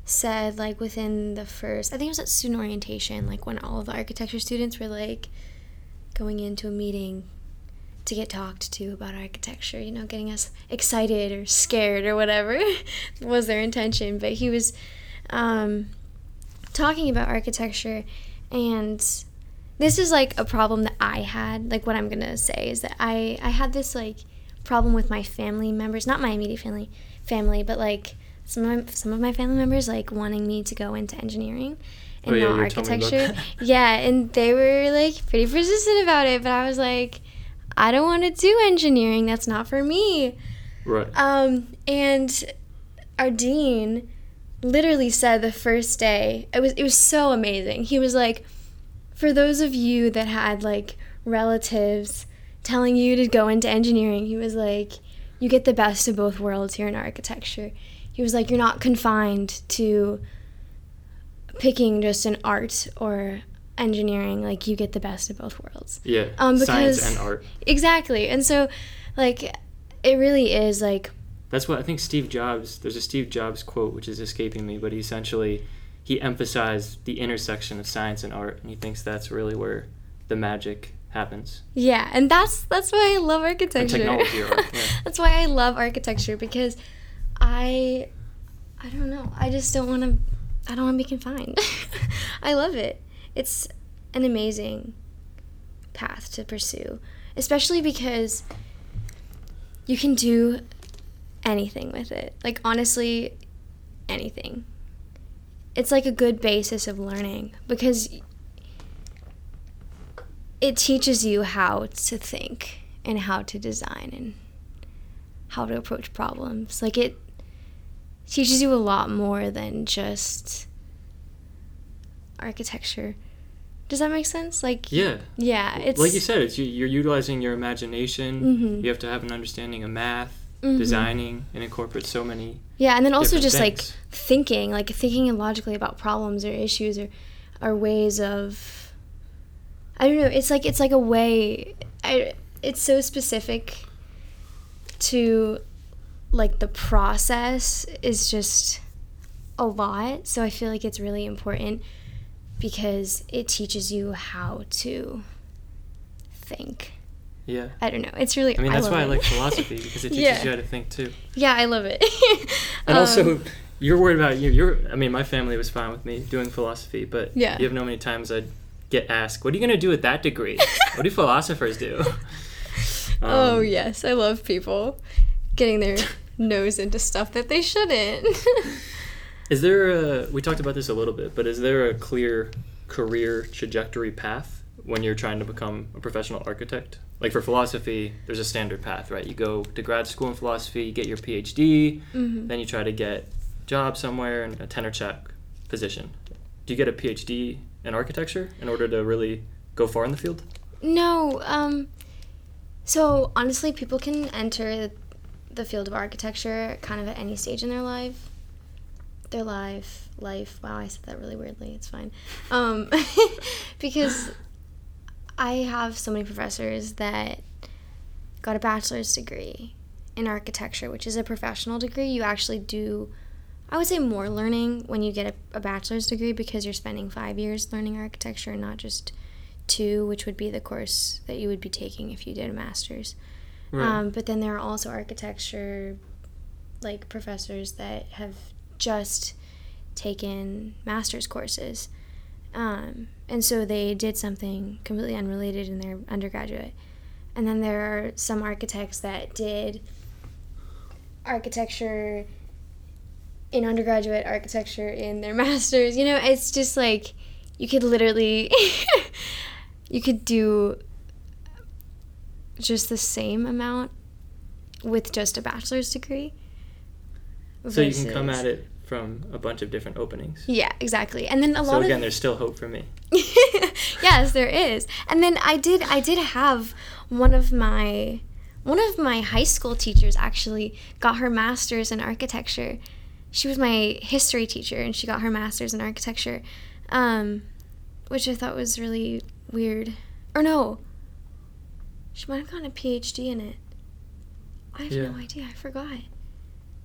said like within the first, I think it was at student orientation, like when all of the architecture students were like going into a meeting to get talked to about architecture, you know, getting us excited or scared or whatever was their intention. But he was talking about architecture, and this is like a problem that I had. Like what I'm going to say is that I had this like problem with my family members, not my immediate family, but like some of my family members like wanting me to go into engineering and not architecture. Yeah, and they were like pretty persistent about it, but I was like, I don't want to do engineering. That's not for me. Right. And our dean literally said the first day, it was so amazing. He was like, for those of you that had like relatives telling you to go into engineering, he was like, you get the best of both worlds here in architecture. He was like, you're not confined to picking just an art or engineering, like you get the best of both worlds. Yeah, science and art. Exactly. And so like it really is like, that's what I think Steve Jobs, there's a Steve Jobs quote which is escaping me, but he emphasized the intersection of science and art, and he thinks that's really where the magic happens. Yeah, and that's why I love architecture. And technology art, yeah. That's why I love architecture, because I don't know, I just don't want to be confined. I love it. It's an amazing path to pursue, especially because you can do anything with it. Like, honestly, anything. It's like a good basis of learning because it teaches you how to think and how to design and how to approach problems. Like, it teaches you a lot more than just architecture. Does that make sense? Like, yeah, it's like you said, it's you're utilizing your imagination. Mm-hmm. You have to have an understanding of math, mm-hmm. designing, and incorporate so many. Yeah, and then also just different things. Like thinking logically about problems or issues or ways of, I don't know. It's like a way. It's so specific to like the process is just a lot. So I feel like it's really important, because it teaches you how to think. Yeah. I don't know. It's really, I mean, that's why I like philosophy, because it teaches you how to think too. Yeah, I love it. And also, you're worried about I mean, my family was fine with me doing philosophy, but you have no many times I'd get asked, what are you going to do with that degree? What do philosophers do? Oh, yes. I love people getting their nose into stuff that they shouldn't. Is there we talked about this a little bit, but is there a clear career trajectory path when you're trying to become a professional architect? Like for philosophy, there's a standard path, right? You go to grad school in philosophy, you get your PhD, mm-hmm. then you try to get a job somewhere and a tenure track position. Do you get a PhD in architecture in order to really go far in the field? No. So honestly, people can enter the field of architecture kind of at any stage in their life. Wow, I said that really weirdly. It's fine. Because I have so many professors that got a bachelor's degree in architecture, which is a professional degree. You actually do, I would say, more learning when you get a bachelor's degree, because you're spending 5 years learning architecture and not just 2, which would be the course that you would be taking if you did a master's. Right. But then there are also architecture, like, professors that have just taken master's courses, and so they did something completely unrelated in their undergraduate. And then there are some architects that did architecture in undergraduate, architecture in their master's. You know, it's just like you could literally you could do just the same amount with just a bachelor's degree. So you can come at it from a bunch of different openings. Yeah, exactly. And then again, there's still hope for me. Yes, there is. And then I did have one of my high school teachers actually got her master's in architecture. She was my history teacher, and she got her master's in architecture, which I thought was really weird. Or no, she might have gotten a PhD in it. I have no idea. I forgot.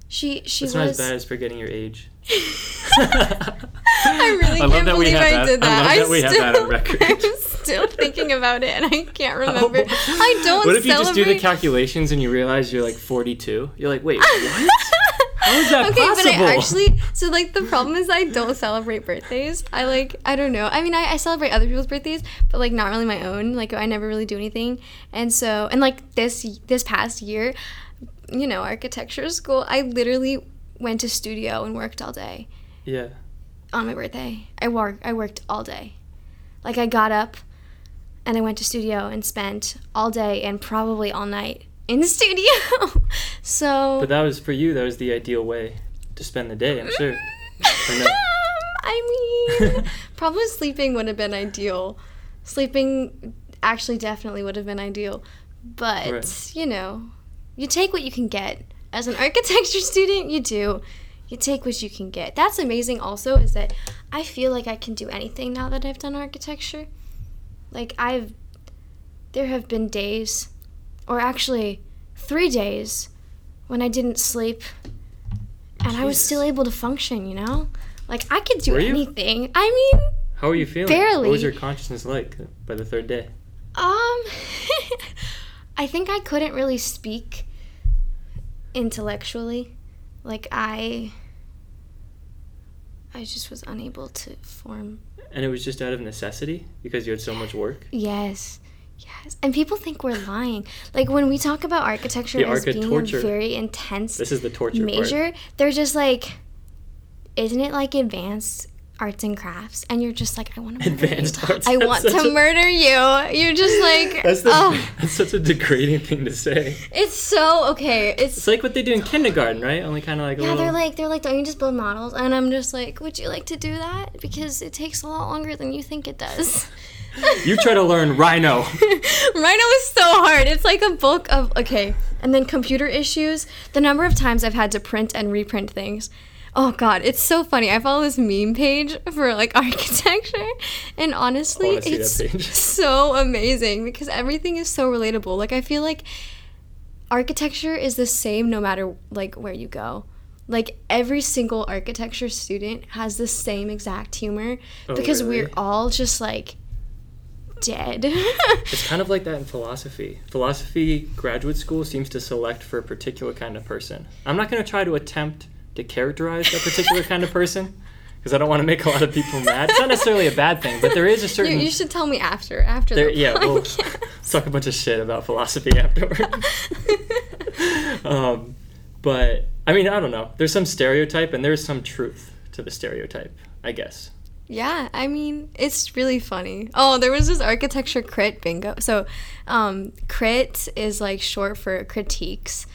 She was... not as bad as forgetting your age. I really can't believe I did that. I love that we have that on record. I'm still thinking about it, and I can't remember. I don't celebrate... What if you just do the calculations and you realize you're, like, 42? You're like, wait, what? How is that possible? Okay, but I actually... So, like, the problem is I don't celebrate birthdays. I don't know. I mean, I celebrate other people's birthdays, but, like, not really my own. Like, I never really do anything. And so... And, like, this past year... You know, architecture school, I literally went to studio and worked all day. Yeah. On my birthday. I worked all day. Like, I got up and I went to studio and spent all day and probably all night in the studio. So... But that was, for you, that was the ideal way to spend the day, I'm sure. I mean, probably sleeping would have been ideal. Sleeping actually definitely would have been ideal. But, you know... You take what you can get. As an architecture student, you do. You take what you can get. That's amazing also, is that I feel like I can do anything now that I've done architecture. Like, there have been days, or actually 3 days, when I didn't sleep, and I was still able to function, you know? Like, I could do anything. I mean, how are you feeling? Barely. What was your consciousness like by the third day? I think I couldn't really speak intellectually. Like, I just was unable to form. And it was just out of necessity because you had so much work? Yes. Yes. And people think we're lying. Like, when we talk about architecture as being torture, a very intense this is the torture major, part. They're just like, isn't it like advanced arts and crafts? And you're just like, I want to murder you. I want to murder you. You're just like, that's such a degrading thing to say. It's so it's like what they do in kindergarten, right? Only kind of like they're like don't you just build models? And I'm just like, would you like to do that? Because it takes a lot longer than you think it does. You try to learn Rhino. Rhino is so hard. It's like a book of and then computer issues. The number of times I've had to print and reprint things. Oh, God, it's so funny. I follow this meme page for, like, architecture, and honestly, it's so amazing because everything is so relatable. Like, I feel like architecture is the same no matter, like, where you go. Like, every single architecture student has the same exact humor because we're all just, like, dead. It's kind of like that in philosophy. Philosophy graduate school seems to select for a particular kind of person. I'm not going to try to attempt to characterize that particular kind of person, because I don't want to make a lot of people mad. It's not necessarily a bad thing, but there is a certain... You should tell me after the podcast. Yeah, we'll talk a bunch of shit about philosophy afterward. But, I mean, I don't know. There's some stereotype, and there's some truth to the stereotype, I guess. Yeah, I mean, it's really funny. Oh, there was this architecture crit bingo. So, crit is, like, short for critiques.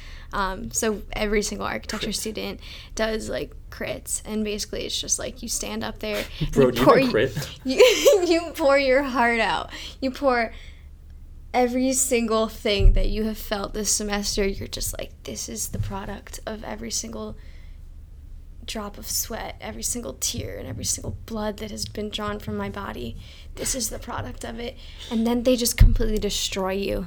So every single architecture student does, like, crits, and basically it's just like you stand up there, you pour your heart out, you pour every single thing that you have felt this semester. You're just like, this is the product of every single drop of sweat, every single tear, and every single blood that has been drawn from my body. This is the product of it. And then they just completely destroy you.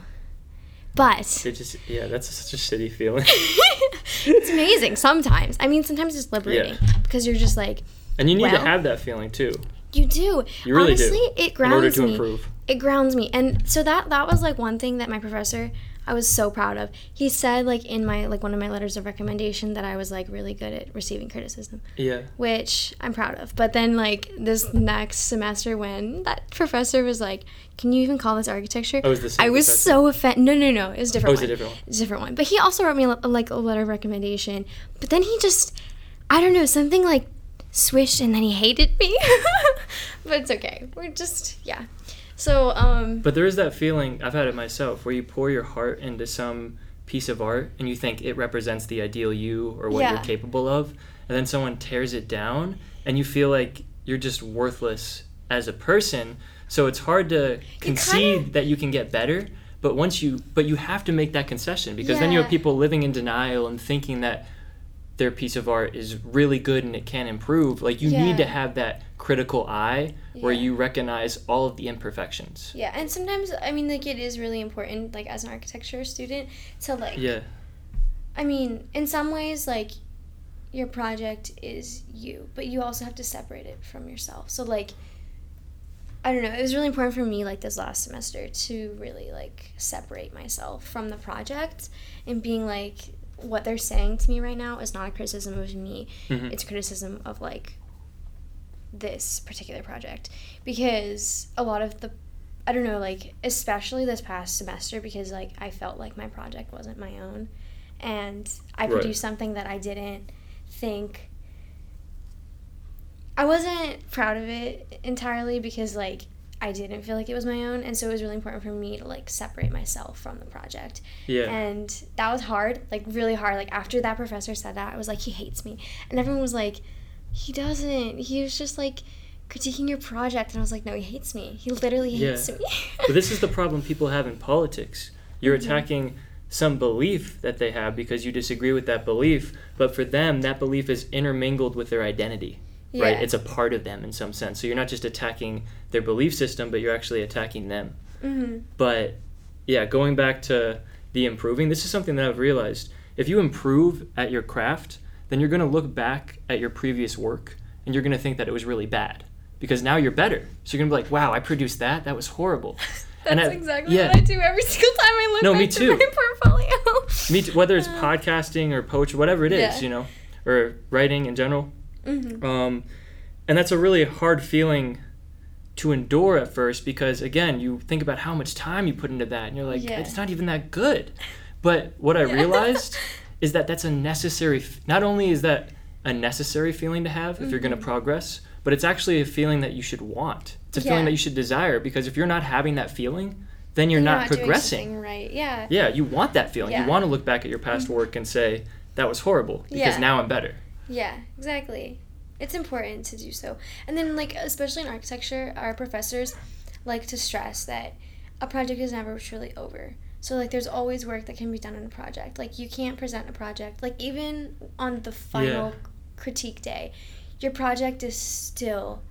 But that's such a shitty feeling. It's amazing sometimes. I mean, sometimes it's liberating because you're just like, and you need to have that feeling too. You do. You really do. It grounds me. In order to improve. It grounds me, and so that was like one thing that my professor, I was so proud of. He said, like, in my, like, one of my letters of recommendation that I was, like, really good at receiving criticism. Yeah. Which I'm proud of. But then, like, this next semester when that professor was like, can you even call this architecture? Oh, it was the same professor. So offended. No. It was a different one. Oh, it was a different one. It's a different one. But he also wrote me, like, a letter of recommendation. But then he just, I don't know, something, like, swished, and then he hated me. But it's okay. We're just, yeah. So, but there is that feeling, I've had it myself, where you pour your heart into some piece of art and you think it represents the ideal you or what you're capable of, and then someone tears it down and you feel like you're just worthless as a person. So it's hard to concede that you can get better, but you have to make that concession, because then you have people living in denial and thinking that their piece of art is really good and it can improve. Like, you need to have that critical eye where you recognize all of the imperfections. Yeah, and sometimes, I mean, like, it is really important, like, as an architecture student to, like... Yeah. I mean, in some ways, like, your project is you, but you also have to separate it from yourself. So, like, I don't know, it was really important for me, like, this last semester to really, like, separate myself from the project and being, like... what they're saying to me right now is not a criticism of me. Mm-hmm. It's a criticism of, like, this particular project. Because a lot of the, I don't know, like, especially this past semester, because, like, I felt like my project wasn't my own. And I produced something that I didn't think, I wasn't proud of it entirely, because, like, I didn't feel like it was my own, and so it was really important for me to, like, separate myself from the project. Yeah. And that was hard, like, really hard. Like, after that professor said that, I was like, he hates me. And everyone was like, he doesn't. He was just, like, critiquing your project. And I was like, no, he hates me. He literally hates me. But this is the problem people have in politics. You're attacking some belief that they have because you disagree with that belief, but for them, that belief is intermingled with their identity. Yeah. Right, it's a part of them in some sense. So you're not just attacking their belief system, but you're actually attacking them. Mm-hmm. But, yeah, going back to the improving, this is something that I've realized. If you improve at your craft, then you're going to look back at your previous work, and you're going to think that it was really bad, because now you're better. So you're going to be like, wow, I produced that? That was horrible. That's exactly what I do every single time I look back to my portfolio. Me too. Whether it's podcasting or poetry, whatever it is, you know, or writing in general. Mm-hmm. And that's a really hard feeling to endure at first, because, again, you think about how much time you put into that, and you're like, it's not even that good. But what I realized is that that's a necessary, not only is that a necessary feeling to have if you're going to progress, but it's actually a feeling that you should want. It's a feeling that you should desire, because if you're not having that feeling, then you're not progressing. Doing something right. Yeah. Yeah, you want that feeling. You want to look back at your past work and say, that was horrible, because now I'm better. Yeah, exactly. It's important to do so. And then, like, especially in architecture, our professors like to stress that a project is never truly over. So, like, there's always work that can be done on a project. Like, you can't present a project. Like, even on the final critique day, your project is still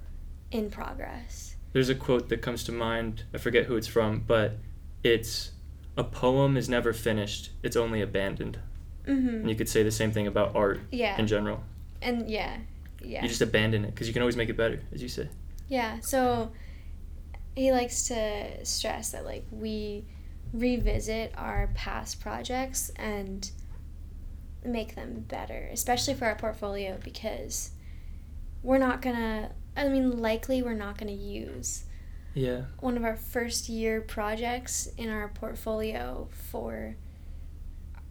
in progress. There's a quote that comes to mind. I forget who it's from, but it's, "A poem is never finished. It's only abandoned." Mm-hmm. And you could say the same thing about art in general. And you just abandon it, because you can always make it better, as you say. Yeah, so he likes to stress that, like, we revisit our past projects and make them better, especially for our portfolio, because we're not going to, I mean, likely we're not going to use one of our first year projects in our portfolio for...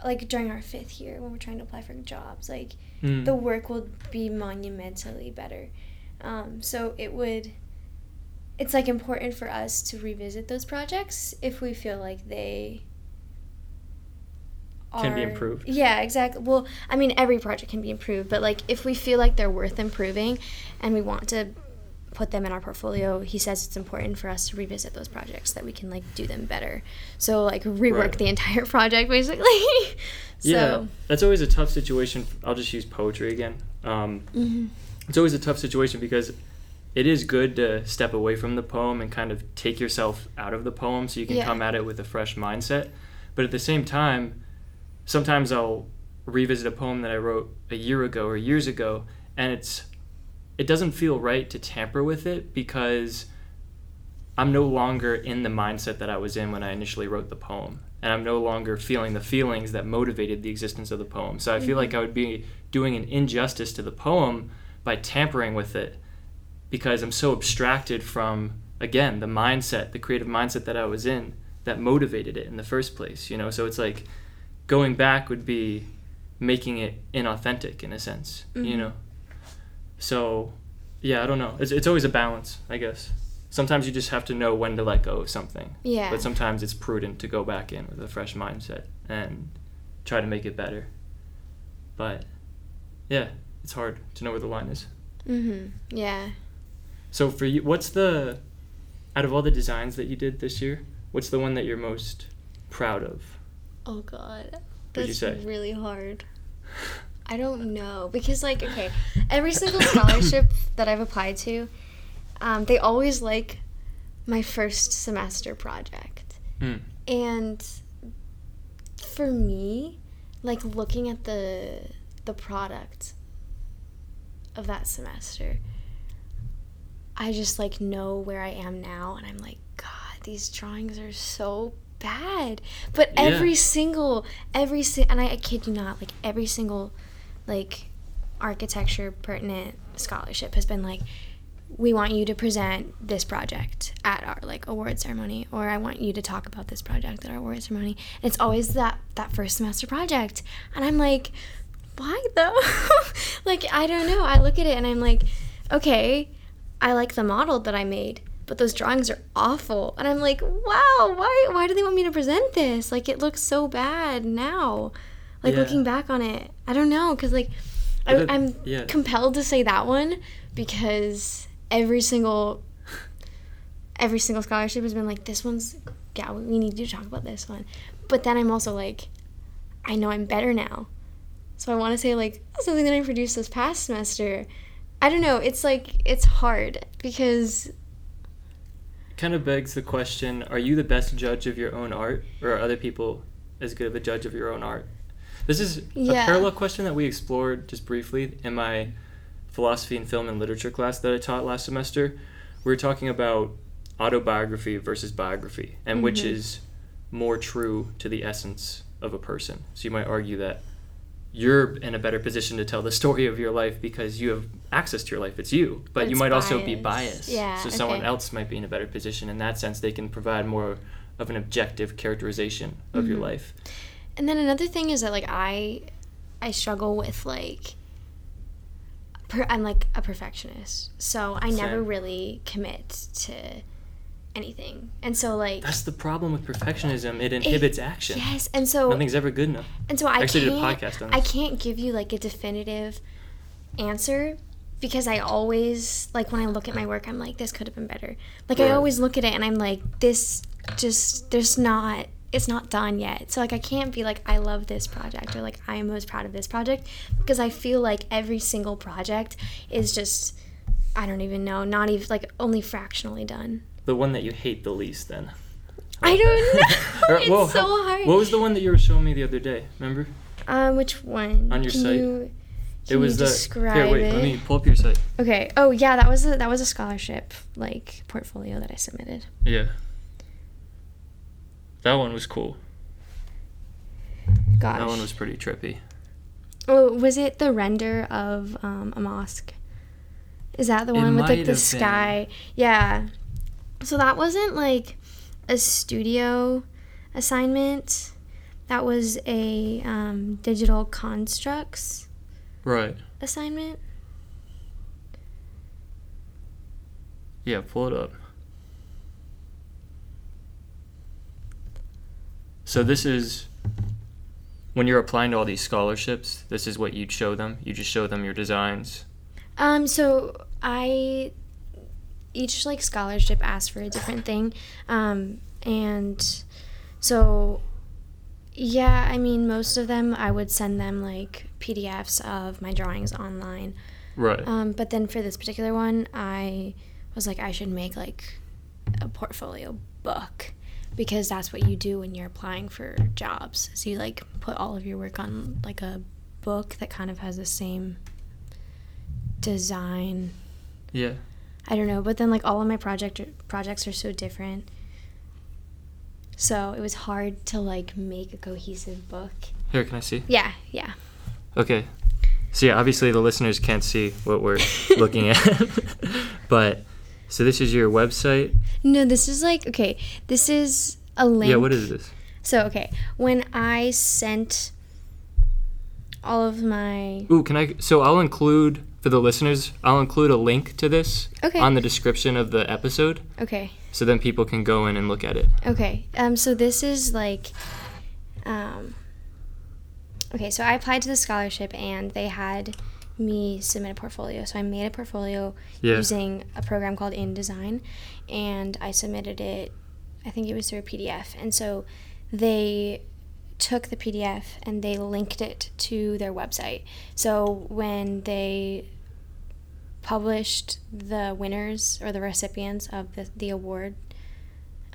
like, during our fifth year when we're trying to apply for jobs, like, the work will be monumentally better. So it's, like, important for us to revisit those projects if we feel like they can be improved. Yeah, exactly. Well, I mean, every project can be improved, but, like, if we feel like they're worth improving and we want to put them in our portfolio, he says it's important for us to revisit those projects, that we can, like, do them better. So, like, rework the entire project, basically. Yeah, that's always a tough situation. I'll just use poetry again. It's always a tough situation, because it is good to step away from the poem and kind of take yourself out of the poem so you can come at it with a fresh mindset. But at the same time, sometimes I'll revisit a poem that I wrote a year ago or years ago, and it doesn't feel right to tamper with it, because I'm no longer in the mindset that I was in when I initially wrote the poem, and I'm no longer feeling the feelings that motivated the existence of the poem. So I feel like I would be doing an injustice to the poem by tampering with it, because I'm so abstracted from, again, the creative mindset that I was in that motivated it in the first place, you know? So it's like going back would be making it inauthentic in a sense, you know? So, yeah, I don't know. It's always a balance, I guess. Sometimes you just have to know when to let go of something. Yeah. But sometimes it's prudent to go back in with a fresh mindset and try to make it better. But yeah, it's hard to know where the line is. Mm-hmm. Yeah. So for you, what's the, out of all the designs that you did this year, what's the one that you're most proud of? Oh God, that's really hard. I don't know, because like, okay, every single scholarship that I've applied to, they always like my first semester project. Mm. And for me, like looking at the product of that semester, I just like know where I am now, and I'm like, God, these drawings are so bad. But yeah. And I kid you not, like every single like architecture pertinent scholarship has been like, we want you to present this project at our like award ceremony, or I want you to talk about this project at our award ceremony. And it's always that first semester project, and I'm like, why though? Like, I don't know. I look at it and I'm like, okay, I like the model that I made, but those drawings are awful. And I'm like, wow, why do they want me to present this? Like, it looks so bad now. Like, yeah. Looking back on it, I don't know, because, like, I'm yeah. compelled to say that one because every single scholarship has been like, this one's, yeah, we need you to talk about this one. But then I'm also like, I know I'm better now. So I want to say, like, something that I produced this past semester. I don't know. It's like, it's hard because... kind of begs the question, are you the best judge of your own art, or are other people as good of a judge of your own art? This is a parallel question that we explored just briefly in my philosophy and film and literature class that I taught last semester. We were talking about autobiography versus biography, and mm-hmm. which is more true to the essence of a person. So you might argue that you're in a better position to tell the story of your life because you have access to your life. It's you, but you might also be biased. Yeah, so someone else might be in a better position. In that sense, they can provide more of an objective characterization of mm-hmm. your life. And then another thing is that, like, I struggle with, like, I'm, like, a perfectionist. So I never really commit to anything. And so, like... that's the problem with perfectionism. It inhibits action. Yes, and so... nothing's ever good enough. And so I did a podcast on this. I can't give you, like, a definitive answer because I always... like, when I look at my work, I'm like, this could have been better. Like, right. I always look at it and I'm like, this just... there's not... it's not done yet. So, like, I can't be like, I love this project, or like, I am most proud of this project, because I feel like every single project is just... I don't even know. Not even... like, only fractionally done. The one that you hate the least, then. I don't know. It's so hard. What was the one that you were showing me the other day? Remember? Which one? On your site. Let me pull up your site. Okay. Oh yeah, that was a scholarship like portfolio that I submitted. Yeah. That one was cool. Gosh. That one was pretty trippy. Oh, was it the render of a mosque? Is that the one with like the sky? Been. Yeah. So that wasn't, like, a studio assignment. That was a digital constructs assignment. Yeah, pull it up. So this is, when you're applying to all these scholarships, this is what you'd show them? You just show them your designs? Each, like, scholarship asks for a different thing. And so, yeah, I mean, most of them, I would send them, like, PDFs of my drawings online. Right. But then for this particular one, I was like, I should make, like, a portfolio book, because that's what you do when you're applying for jobs. So you, like, put all of your work on, like, a book that kind of has the same design. Yeah. I don't know, but then, like, all of my projects are so different. So it was hard to, like, make a cohesive book. Here, can I see? Yeah. Okay. So, yeah, obviously the listeners can't see what we're looking at. But, so this is your website? No, this is, like, okay, this is a link. Yeah, what is this? So, okay, when I sent all of my... ooh, can I... so I'll include... for the listeners, I'll include a link to this on the description of the episode. Okay. So then people can go in and look at it. Okay. So this is like Okay, so I applied to the scholarship, and they had me submit a portfolio. So I made a portfolio using a program called InDesign, and I submitted it, I think it was through a PDF. And so they took the PDF and they linked it to their website. So when they published the winners or the recipients of the award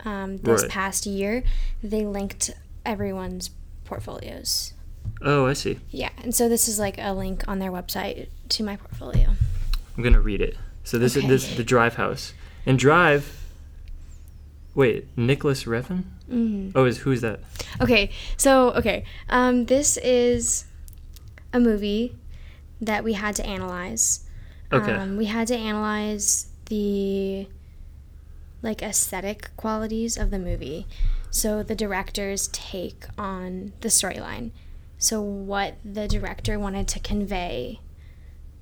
this past year, they linked everyone's portfolios. Oh, I see. Yeah, and so this is like a link on their website to my portfolio. I'm going to read it. So this is the Drive House. And Drive, wait, Nicolas Refn? Mm-hmm. Oh, who's that? Okay, so, this is a movie that we had to analyze. Okay. We had to analyze the, like, aesthetic qualities of the movie. So the director's take on the storyline. So what the director wanted to convey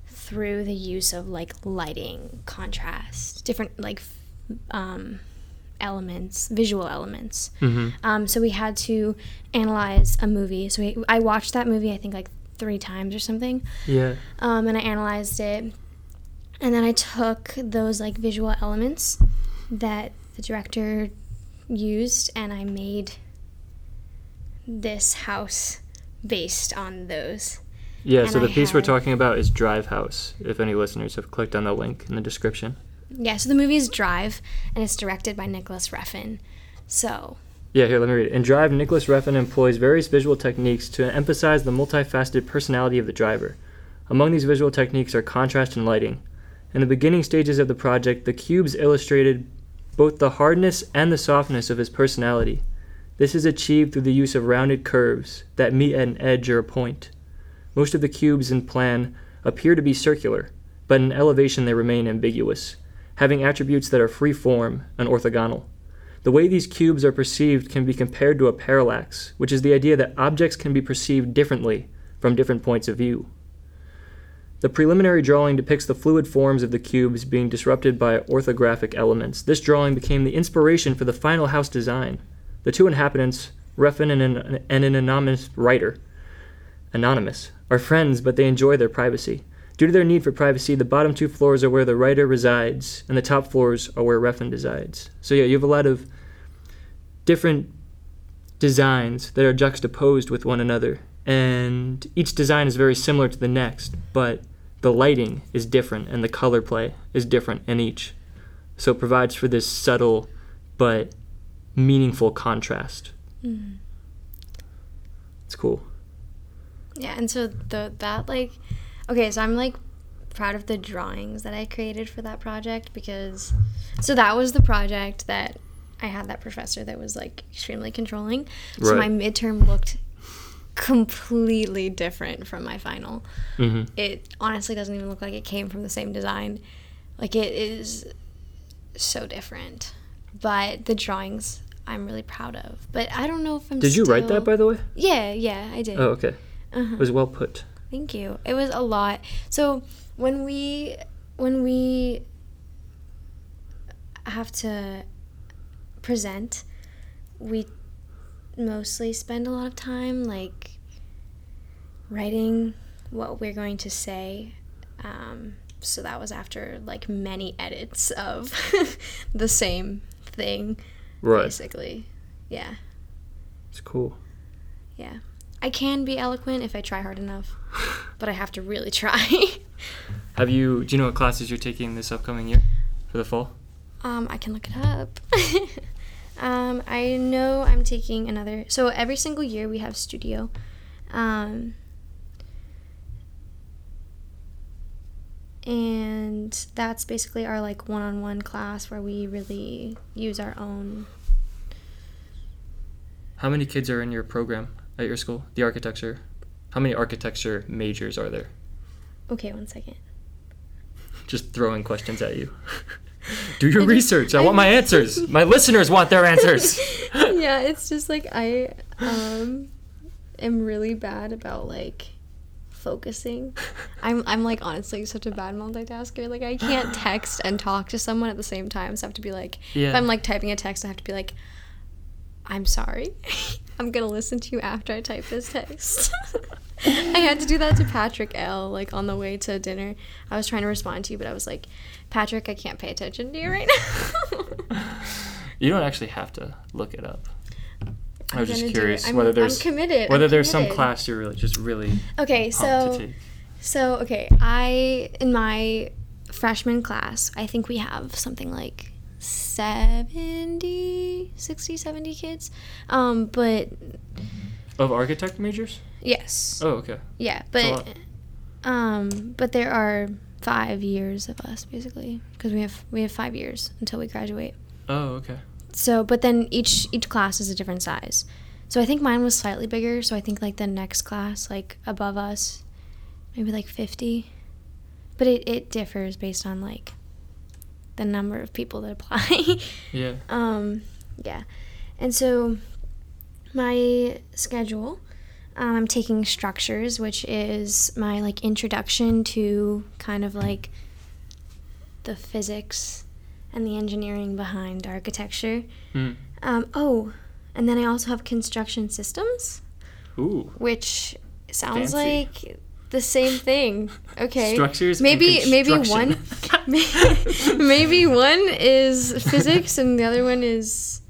through the use of, like, lighting, contrast, different, like, elements, visual elements. Mm-hmm. So we had to analyze a movie. So I watched that movie, I think, like, 3 times or something. Yeah. And I analyzed it. And then I took those, like, visual elements that the director used, and I made this house based on those. Yeah, and so the piece we're talking about is Drive House, if any listeners have clicked on the link in the description. Yeah, so the movie is Drive, and it's directed by Nicolas Refn. So... yeah, here, let me read it. In Drive, Nicolas Refn employs various visual techniques to emphasize the multifaceted personality of the driver. Among these visual techniques are contrast and lighting. In the beginning stages of the project, the cubes illustrated both the hardness and the softness of his personality. This is achieved through the use of rounded curves that meet at an edge or a point. Most of the cubes in plan appear to be circular, but in elevation they remain ambiguous, having attributes that are free-form and orthogonal. The way these cubes are perceived can be compared to a parallax, which is the idea that objects can be perceived differently from different points of view. The preliminary drawing depicts the fluid forms of the cubes being disrupted by orthographic elements. This drawing became the inspiration for the final house design. The two inhabitants, Refn and an anonymous writer, are friends, but they enjoy their privacy. Due to their need for privacy, the bottom 2 floors are where the writer resides, and the top floors are where Refn resides. So yeah, you have a lot of different designs that are juxtaposed with one another, and each design is very similar to the next, but the lighting is different and the color play is different in each. So it provides for this subtle but meaningful contrast. Mm-hmm. It's cool. Yeah, and so so I'm like proud of the drawings that I created for that project, because so that was the project that I had that professor that was like extremely controlling. Right. So my midterm looked completely different from my final. Mm-hmm. It honestly doesn't even look like it came from the same design. Like, it is so different. But the drawings I'm really proud of. But I don't know if I'm Did you write that, by the way? Yeah, I did. Oh, okay. Uh-huh. It was well put. Thank you. It was a lot. So when we have to present, we mostly spend a lot of time like writing what we're going to say. So that was after like many edits of the same thing, right? Basically, yeah. It's cool. Yeah. I can be eloquent if I try hard enough, but I have to really try. Do you know what classes you're taking this upcoming year for the fall? I can look it up. I know I'm taking another. So every single year we have studio. And that's basically our like one-on-one class where we really use our own. How many kids are in your program? At your school, the architecture. How many architecture majors are there? Okay, one second. Just throwing questions at you. Do your research. I want my answers. My listeners want their answers. Yeah, it's just like I am really bad about like focusing. I'm like honestly such a bad multitasker. Like I can't text and talk to someone at the same time. So I have to be like, if I'm like typing a text, I have to be like, I'm sorry. I'm going to listen to you after I type this text. I had to do that to Patrick L, like, on the way to dinner. I was trying to respond to you, but I was like, Patrick, I can't pay attention to you right now. You don't actually have to look it up. I was just curious whether there's some class you're really just really okay. So, to take. So okay, I in my freshman class, I think we have something like 60, 70 kids, but of architect majors. Yes. Oh, okay. Yeah, but there are 5 years of us basically because we have 5 years until we graduate. Oh, okay. So, but then each class is a different size. So I think mine was slightly bigger. So I think, like, the next class, like, above us, maybe, like, 50. But it differs based on, like, the number of people that apply. Yeah. Yeah. And so my schedule, I'm taking structures, which is my, like, introduction to kind of, like, the physics and the engineering behind architecture. Mm. And then I also have construction systems. Ooh. Which sounds fancy. Like the same thing. Okay. Structures. Maybe one is physics and the other one is,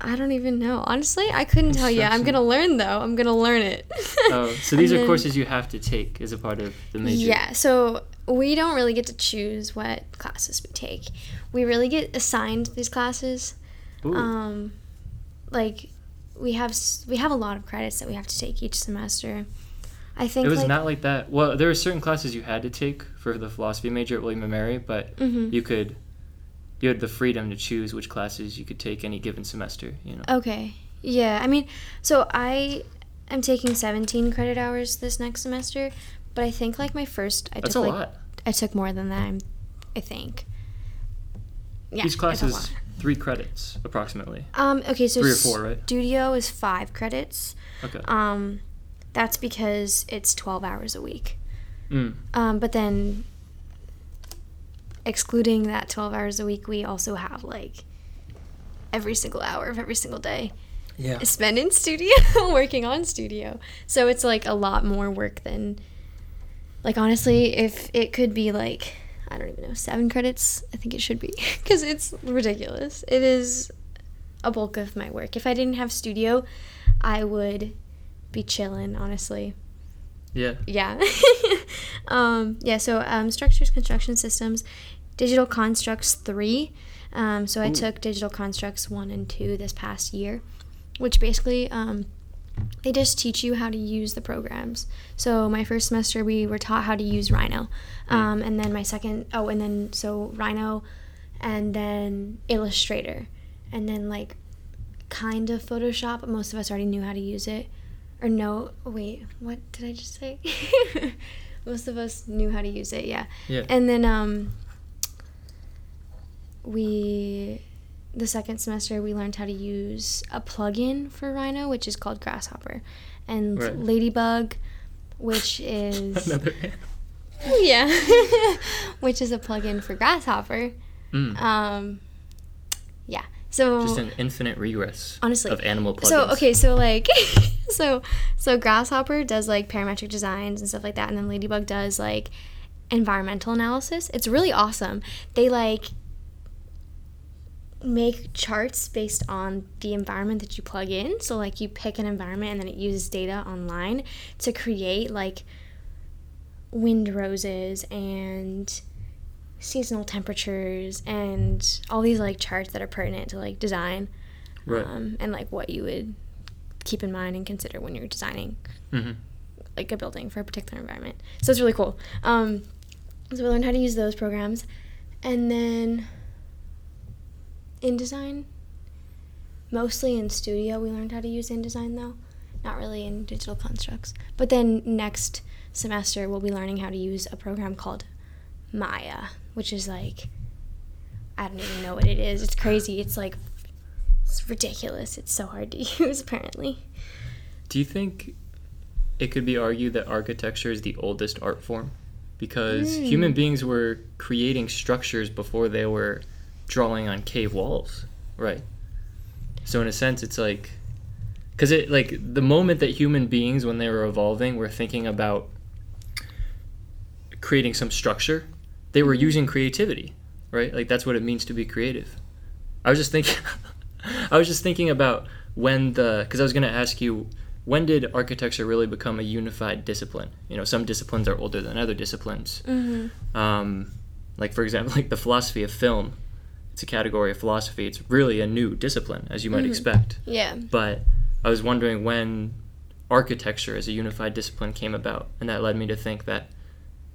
I don't even know. Honestly, I couldn't tell you. I'm gonna learn though. I'm gonna learn it. Oh, so these are courses you have to take as a part of the major. Yeah. So we don't really get to choose what classes we take. We really get assigned these classes. Ooh. Like we have a lot of credits that we have to take each semester. I think it was not like that. Well, there were certain classes you had to take for the philosophy major at William & Mary, but mm-hmm. you had the freedom to choose which classes you could take any given semester, you know. Okay. Yeah. I mean, so I am taking 17 credit hours this next semester. But I think, like, my first, I that's took a like, lot. I took more than that. I think. Yeah. Each class is 3 credits approximately. Okay. So 3 or 4, right? Studio is 5 credits. Okay. That's because it's 12 hours a week. Mm. But then, excluding that 12 hours a week, we also have, like, every single hour of every single day. Yeah. Spend in studio, working on studio. So it's, like, a lot more work than. Like, honestly, if it could be, like, I don't even know, 7 credits, I think it should be, because it's ridiculous. It is a bulk of my work. If I didn't have studio, I would be chilling, honestly. Yeah. Yeah. So structures, construction systems, digital constructs 3. So I took digital constructs 1 and 2 this past year, which basically they just teach you how to use the programs. So my first semester, we were taught how to use Rhino. And then my second, Rhino, and then Illustrator. And then, like, kind of Photoshop, but most of us already knew how to use it. Or no, wait, what did I just say? Most of us knew how to use it, yeah. Yeah. And then the second semester, we learned how to use a plugin for Rhino, which is called Grasshopper, and right. Ladybug, which is another animal. Yeah, which is a plugin for Grasshopper. Mm. Yeah. So just an infinite regress, honestly, of animal plugins. So Grasshopper does, like, parametric designs and stuff like that, and then Ladybug does, like, environmental analysis. It's really awesome. They, like, make charts based on the environment that you plug in. So, like, you pick an environment and then it uses data online to create, like, wind roses and seasonal temperatures and all these, like, charts that are pertinent to, like, design, right. And, like, what you would keep in mind and consider when you're designing, mm-hmm. like, a building for a particular environment. So it's really cool. So we learned how to use those programs, and then InDesign, mostly in studio. We learned how to use InDesign, though, not really in digital constructs. But then next semester we'll be learning how to use a program called Maya, which is, like, I don't even know what it is. It's crazy. It's, like, it's ridiculous. It's so hard to use, apparently. Do you think it could be argued that architecture is the oldest art form? Because human beings were creating structures before they were drawing on cave walls, right? So in a sense, it's like because it, like, the moment that human beings, when they were evolving, were thinking about creating some structure, they were using creativity, right? Like, that's what it means to be creative. I was just thinking about when because I was going to ask you, when did architecture really become a unified discipline? You know, some disciplines are older than other disciplines. Mm-hmm. Like, for example, like the philosophy of film. It's a category of philosophy. It's really a new discipline, as you might mm-hmm. expect. Yeah. But I was wondering when architecture as a unified discipline came about, and that led me to think that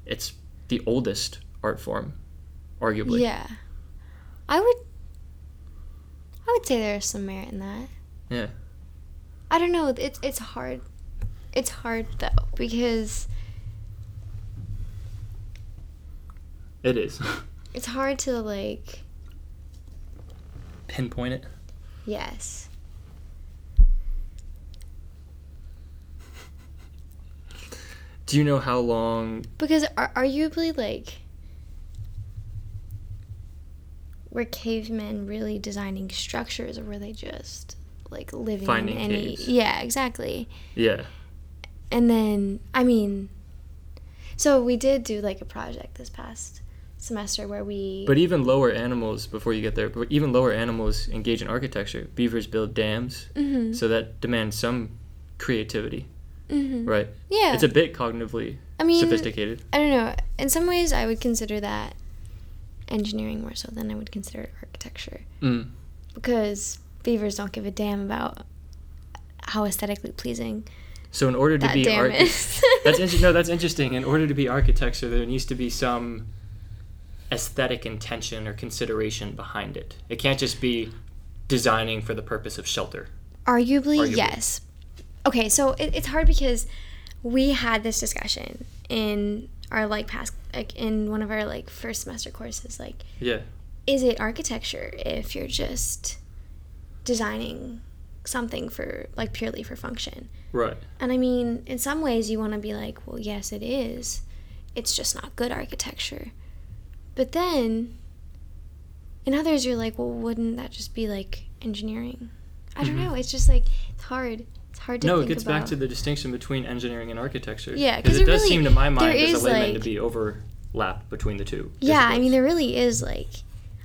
it's the oldest art form, arguably. Yeah. I would say there's some merit in that. Yeah. I don't know. It's hard. It's hard, though, because... It is. It's hard to, like... Pinpoint it? Yes. Do you know how long... Because arguably, like... Were cavemen really designing structures, or were they just... like living finding in any caves. Yeah, exactly. Yeah. And then so we did do like a project this past semester where we even lower animals engage in architecture. Beavers build dams. Mm-hmm. So that demands some creativity. Mm-hmm. Right? Yeah. It's a bit cognitively sophisticated. I don't know. In some ways I would consider that engineering more so than I would consider architecture. Mm. Because beavers don't give a damn about how aesthetically pleasing. So in order to be that's interesting. In order to be architecture, there needs to be some aesthetic intention or consideration behind it. It can't just be designing for the purpose of shelter. Arguably. Yes. Okay, so it's hard because we had this discussion in our in one of our like first semester courses. Like, yeah, is it architecture if you're just designing something for like purely for function, right? And in some ways you want to be like, well, yes, it is, it's just not good architecture. But then in others you're like, well, wouldn't that just be like engineering? I don't mm-hmm. know, it's just like it's hard to think about. No, it gets back to the distinction between engineering and architecture. Yeah, because it does really, seem to my mind as a layman, like, to be overlapped between the two. Yeah, disciplines. There really is, like,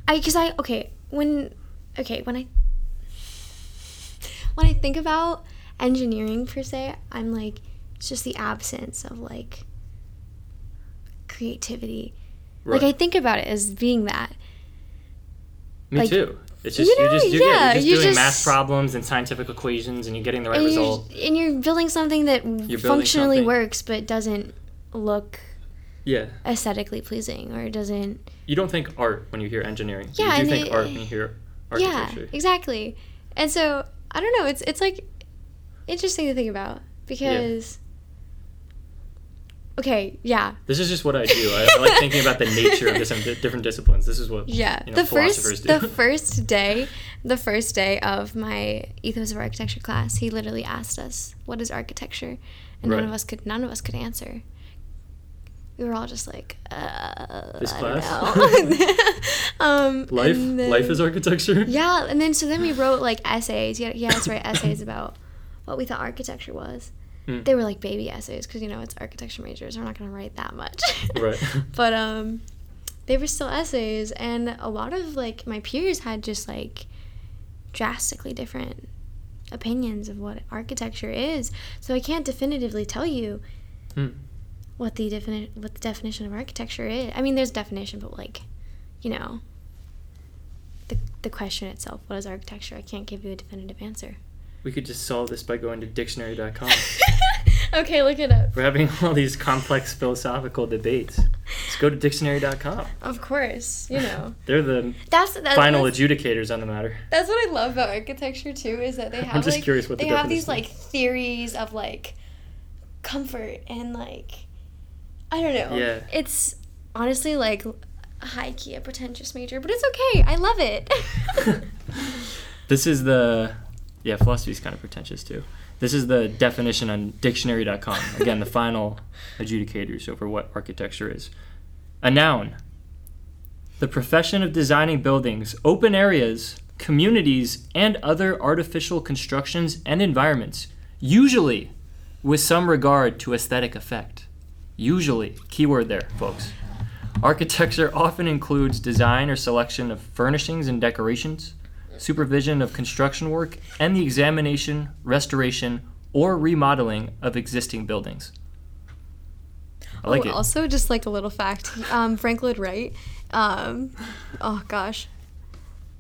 when I think about engineering per se, I'm like, it's just the absence of like creativity. Right. Like I think about it as being that. Me like, too. It's just you're just doing math problems and scientific equations, and you're getting the right result. And you're building something that functionally works, but doesn't look aesthetically pleasing, or doesn't. You don't think art when you hear engineering. Yeah, you do think art when you hear architecture. Yeah, exactly, and so. I don't know, it's like interesting to think about because this is just what I do. I like thinking about the nature of different disciplines. This is what philosophers do. The first day of my Ethos of Architecture class, he literally asked us, what is architecture? And none of us could answer. We were all just like, this class? I don't know. Life is architecture? Yeah, and then we wrote, like, essays. He had us write essays about what we thought architecture was. Mm. They were, like, baby essays because, it's architecture majors. We're not going to write that much. Right. But they were still essays, and a lot of, like, my peers had just, like, drastically different opinions of what architecture is. So I can't definitively tell you... Mm. What the definition of architecture is. There's a definition, but like, the question itself, what is architecture? I can't give you a definitive answer. We could just solve this by going to dictionary.com. Okay, look it up. We're having all these complex philosophical debates. Let's go to dictionary.com. Of course, They're the final adjudicators on the matter. That's what I love about architecture too, is that they have these like theories of like comfort and like, I don't know. Yeah. It's honestly like high-key a pretentious major, but it's okay. I love it. This is philosophy is kind of pretentious too. This is the definition on dictionary.com. Again, the final adjudicators over what architecture is. A noun. The profession of designing buildings, open areas, communities, and other artificial constructions and environments, usually with some regard to aesthetic effect. Usually, keyword there, folks. Architecture often includes design or selection of furnishings and decorations, supervision of construction work, and the examination, restoration, or remodeling of existing buildings. I like it. Also, just like a little fact, Frank Lloyd Wright, oh gosh,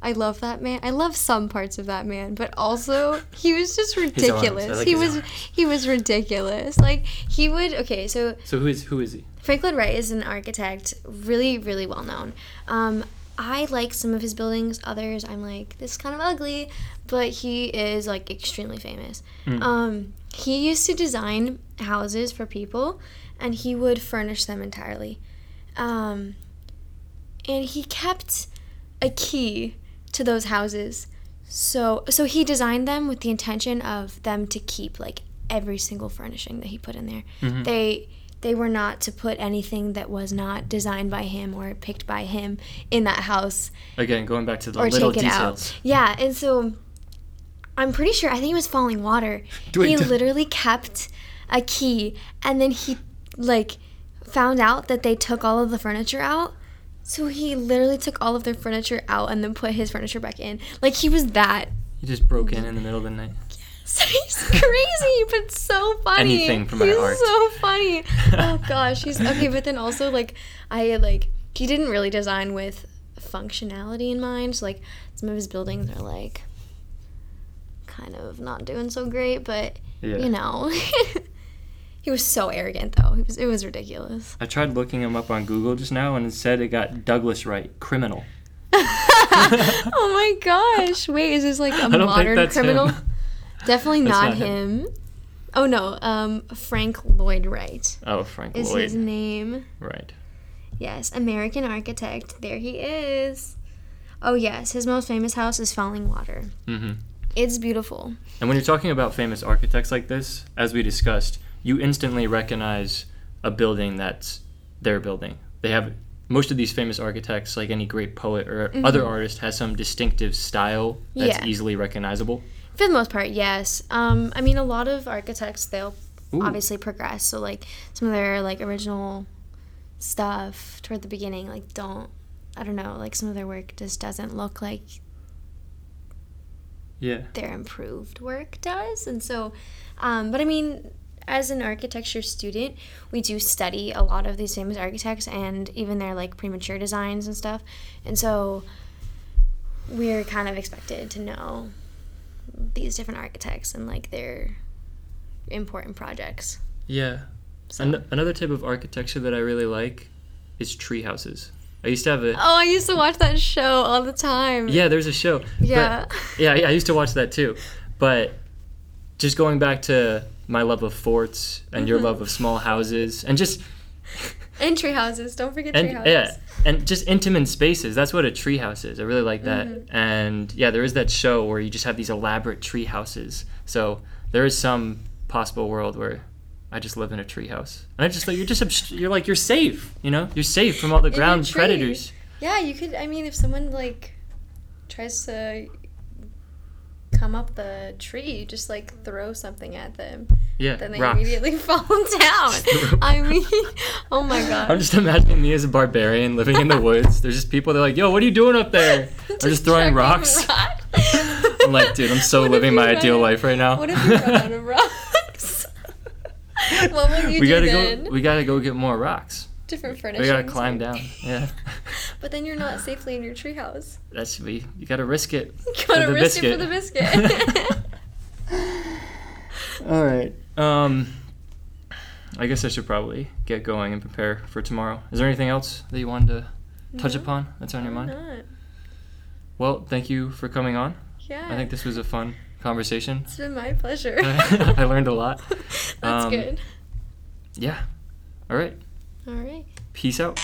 I love that man. I love some parts of that man, but also he was just ridiculous. Like he was ridiculous. Like he would. Okay, so who is he? Frank Lloyd Wright is an architect, really, really well known. I like some of his buildings. Others, I'm like, this is kind of ugly, but he is like extremely famous. Mm. He used to design houses for people, and he would furnish them entirely. And he kept a key to those houses. So he designed them with the intention of them to keep like every single furnishing that he put in there. Mm-hmm. They were not to put anything that was not designed by him or picked by him in that house. Again, going back to the little details. Out. Yeah, and so I'm pretty sure, I think it was Fallingwater. He literally kept a key, and then he like found out that they took all of the furniture out. So he literally took all of their furniture out and then put his furniture back in. Like he was that. He just broke in the middle of the night. He's crazy, but so funny. Anything for my heart. He's so funny. Oh gosh, he's okay. But then also, he didn't really design with functionality in mind. So, like, some of his buildings are like kind of not doing so great, but you know, he was so arrogant though. It was ridiculous. I tried looking him up on Google just now, and it said it got Douglas Wright, criminal. Oh my gosh! Wait, is this like a modern criminal? Him. Definitely not him. Oh, no. Frank Lloyd Wright. Oh, Frank Lloyd. Is his name. Right. Yes, American architect. There he is. Oh, yes. His most famous house is Fallingwater. Mm-hmm. It's beautiful. And when you're talking about famous architects like this, as we discussed, you instantly recognize a building that's their building. They have most of these famous architects, like any great poet or other artist, has some distinctive style that's easily recognizable. For the most part, yes. I mean, a lot of architects, they'll obviously progress. So, like, some of their, like, original stuff toward the beginning, like, some of their work just doesn't look like their improved work does. And so, but I mean, as an architecture student, we do study a lot of these famous architects and even their, like, premature designs and stuff. And so we're kind of expected to know these different architects and like their important projects. Yeah. So. Another type of architecture that I really like is tree houses. I used to have I used to watch that show all the time. Yeah, there's a show. Yeah. But, yeah, I used to watch that too. But just going back to my love of forts and your love of small houses and just and tree houses. Don't forget tree houses. Yeah, and just intimate spaces. That's what a tree house is. I really like that. Mm-hmm. And, yeah, there is that show where you just have these elaborate tree houses. So there is some possible world where I just live in a tree house. And I just thought you're safe, you know? You're safe from all the ground predators. Yeah, you could, I mean, if someone, like, tries to come up the tree, just, like, throw something at them. Yeah, then they immediately fall down. I mean, oh my god. I'm just imagining me as a barbarian living in the woods. There's just people, they're like, yo, what are you doing up there? I'm just throwing rocks. I'm like, dude, I'm so living my ideal life right now. What if you run out of rocks? What will you do then? We gotta go get more rocks. Different furniture. We gotta climb down, yeah. But then you're not safely in your treehouse. You gotta risk it. You gotta risk it for the biscuit. All right. I guess I should probably get going and prepare for tomorrow. Is there anything else that you wanted to touch upon that's on your mind? Not. Well, thank you for coming on. Yeah. I think this was a fun conversation. It's been my pleasure. I learned a lot. That's good. Yeah. All right. Peace out.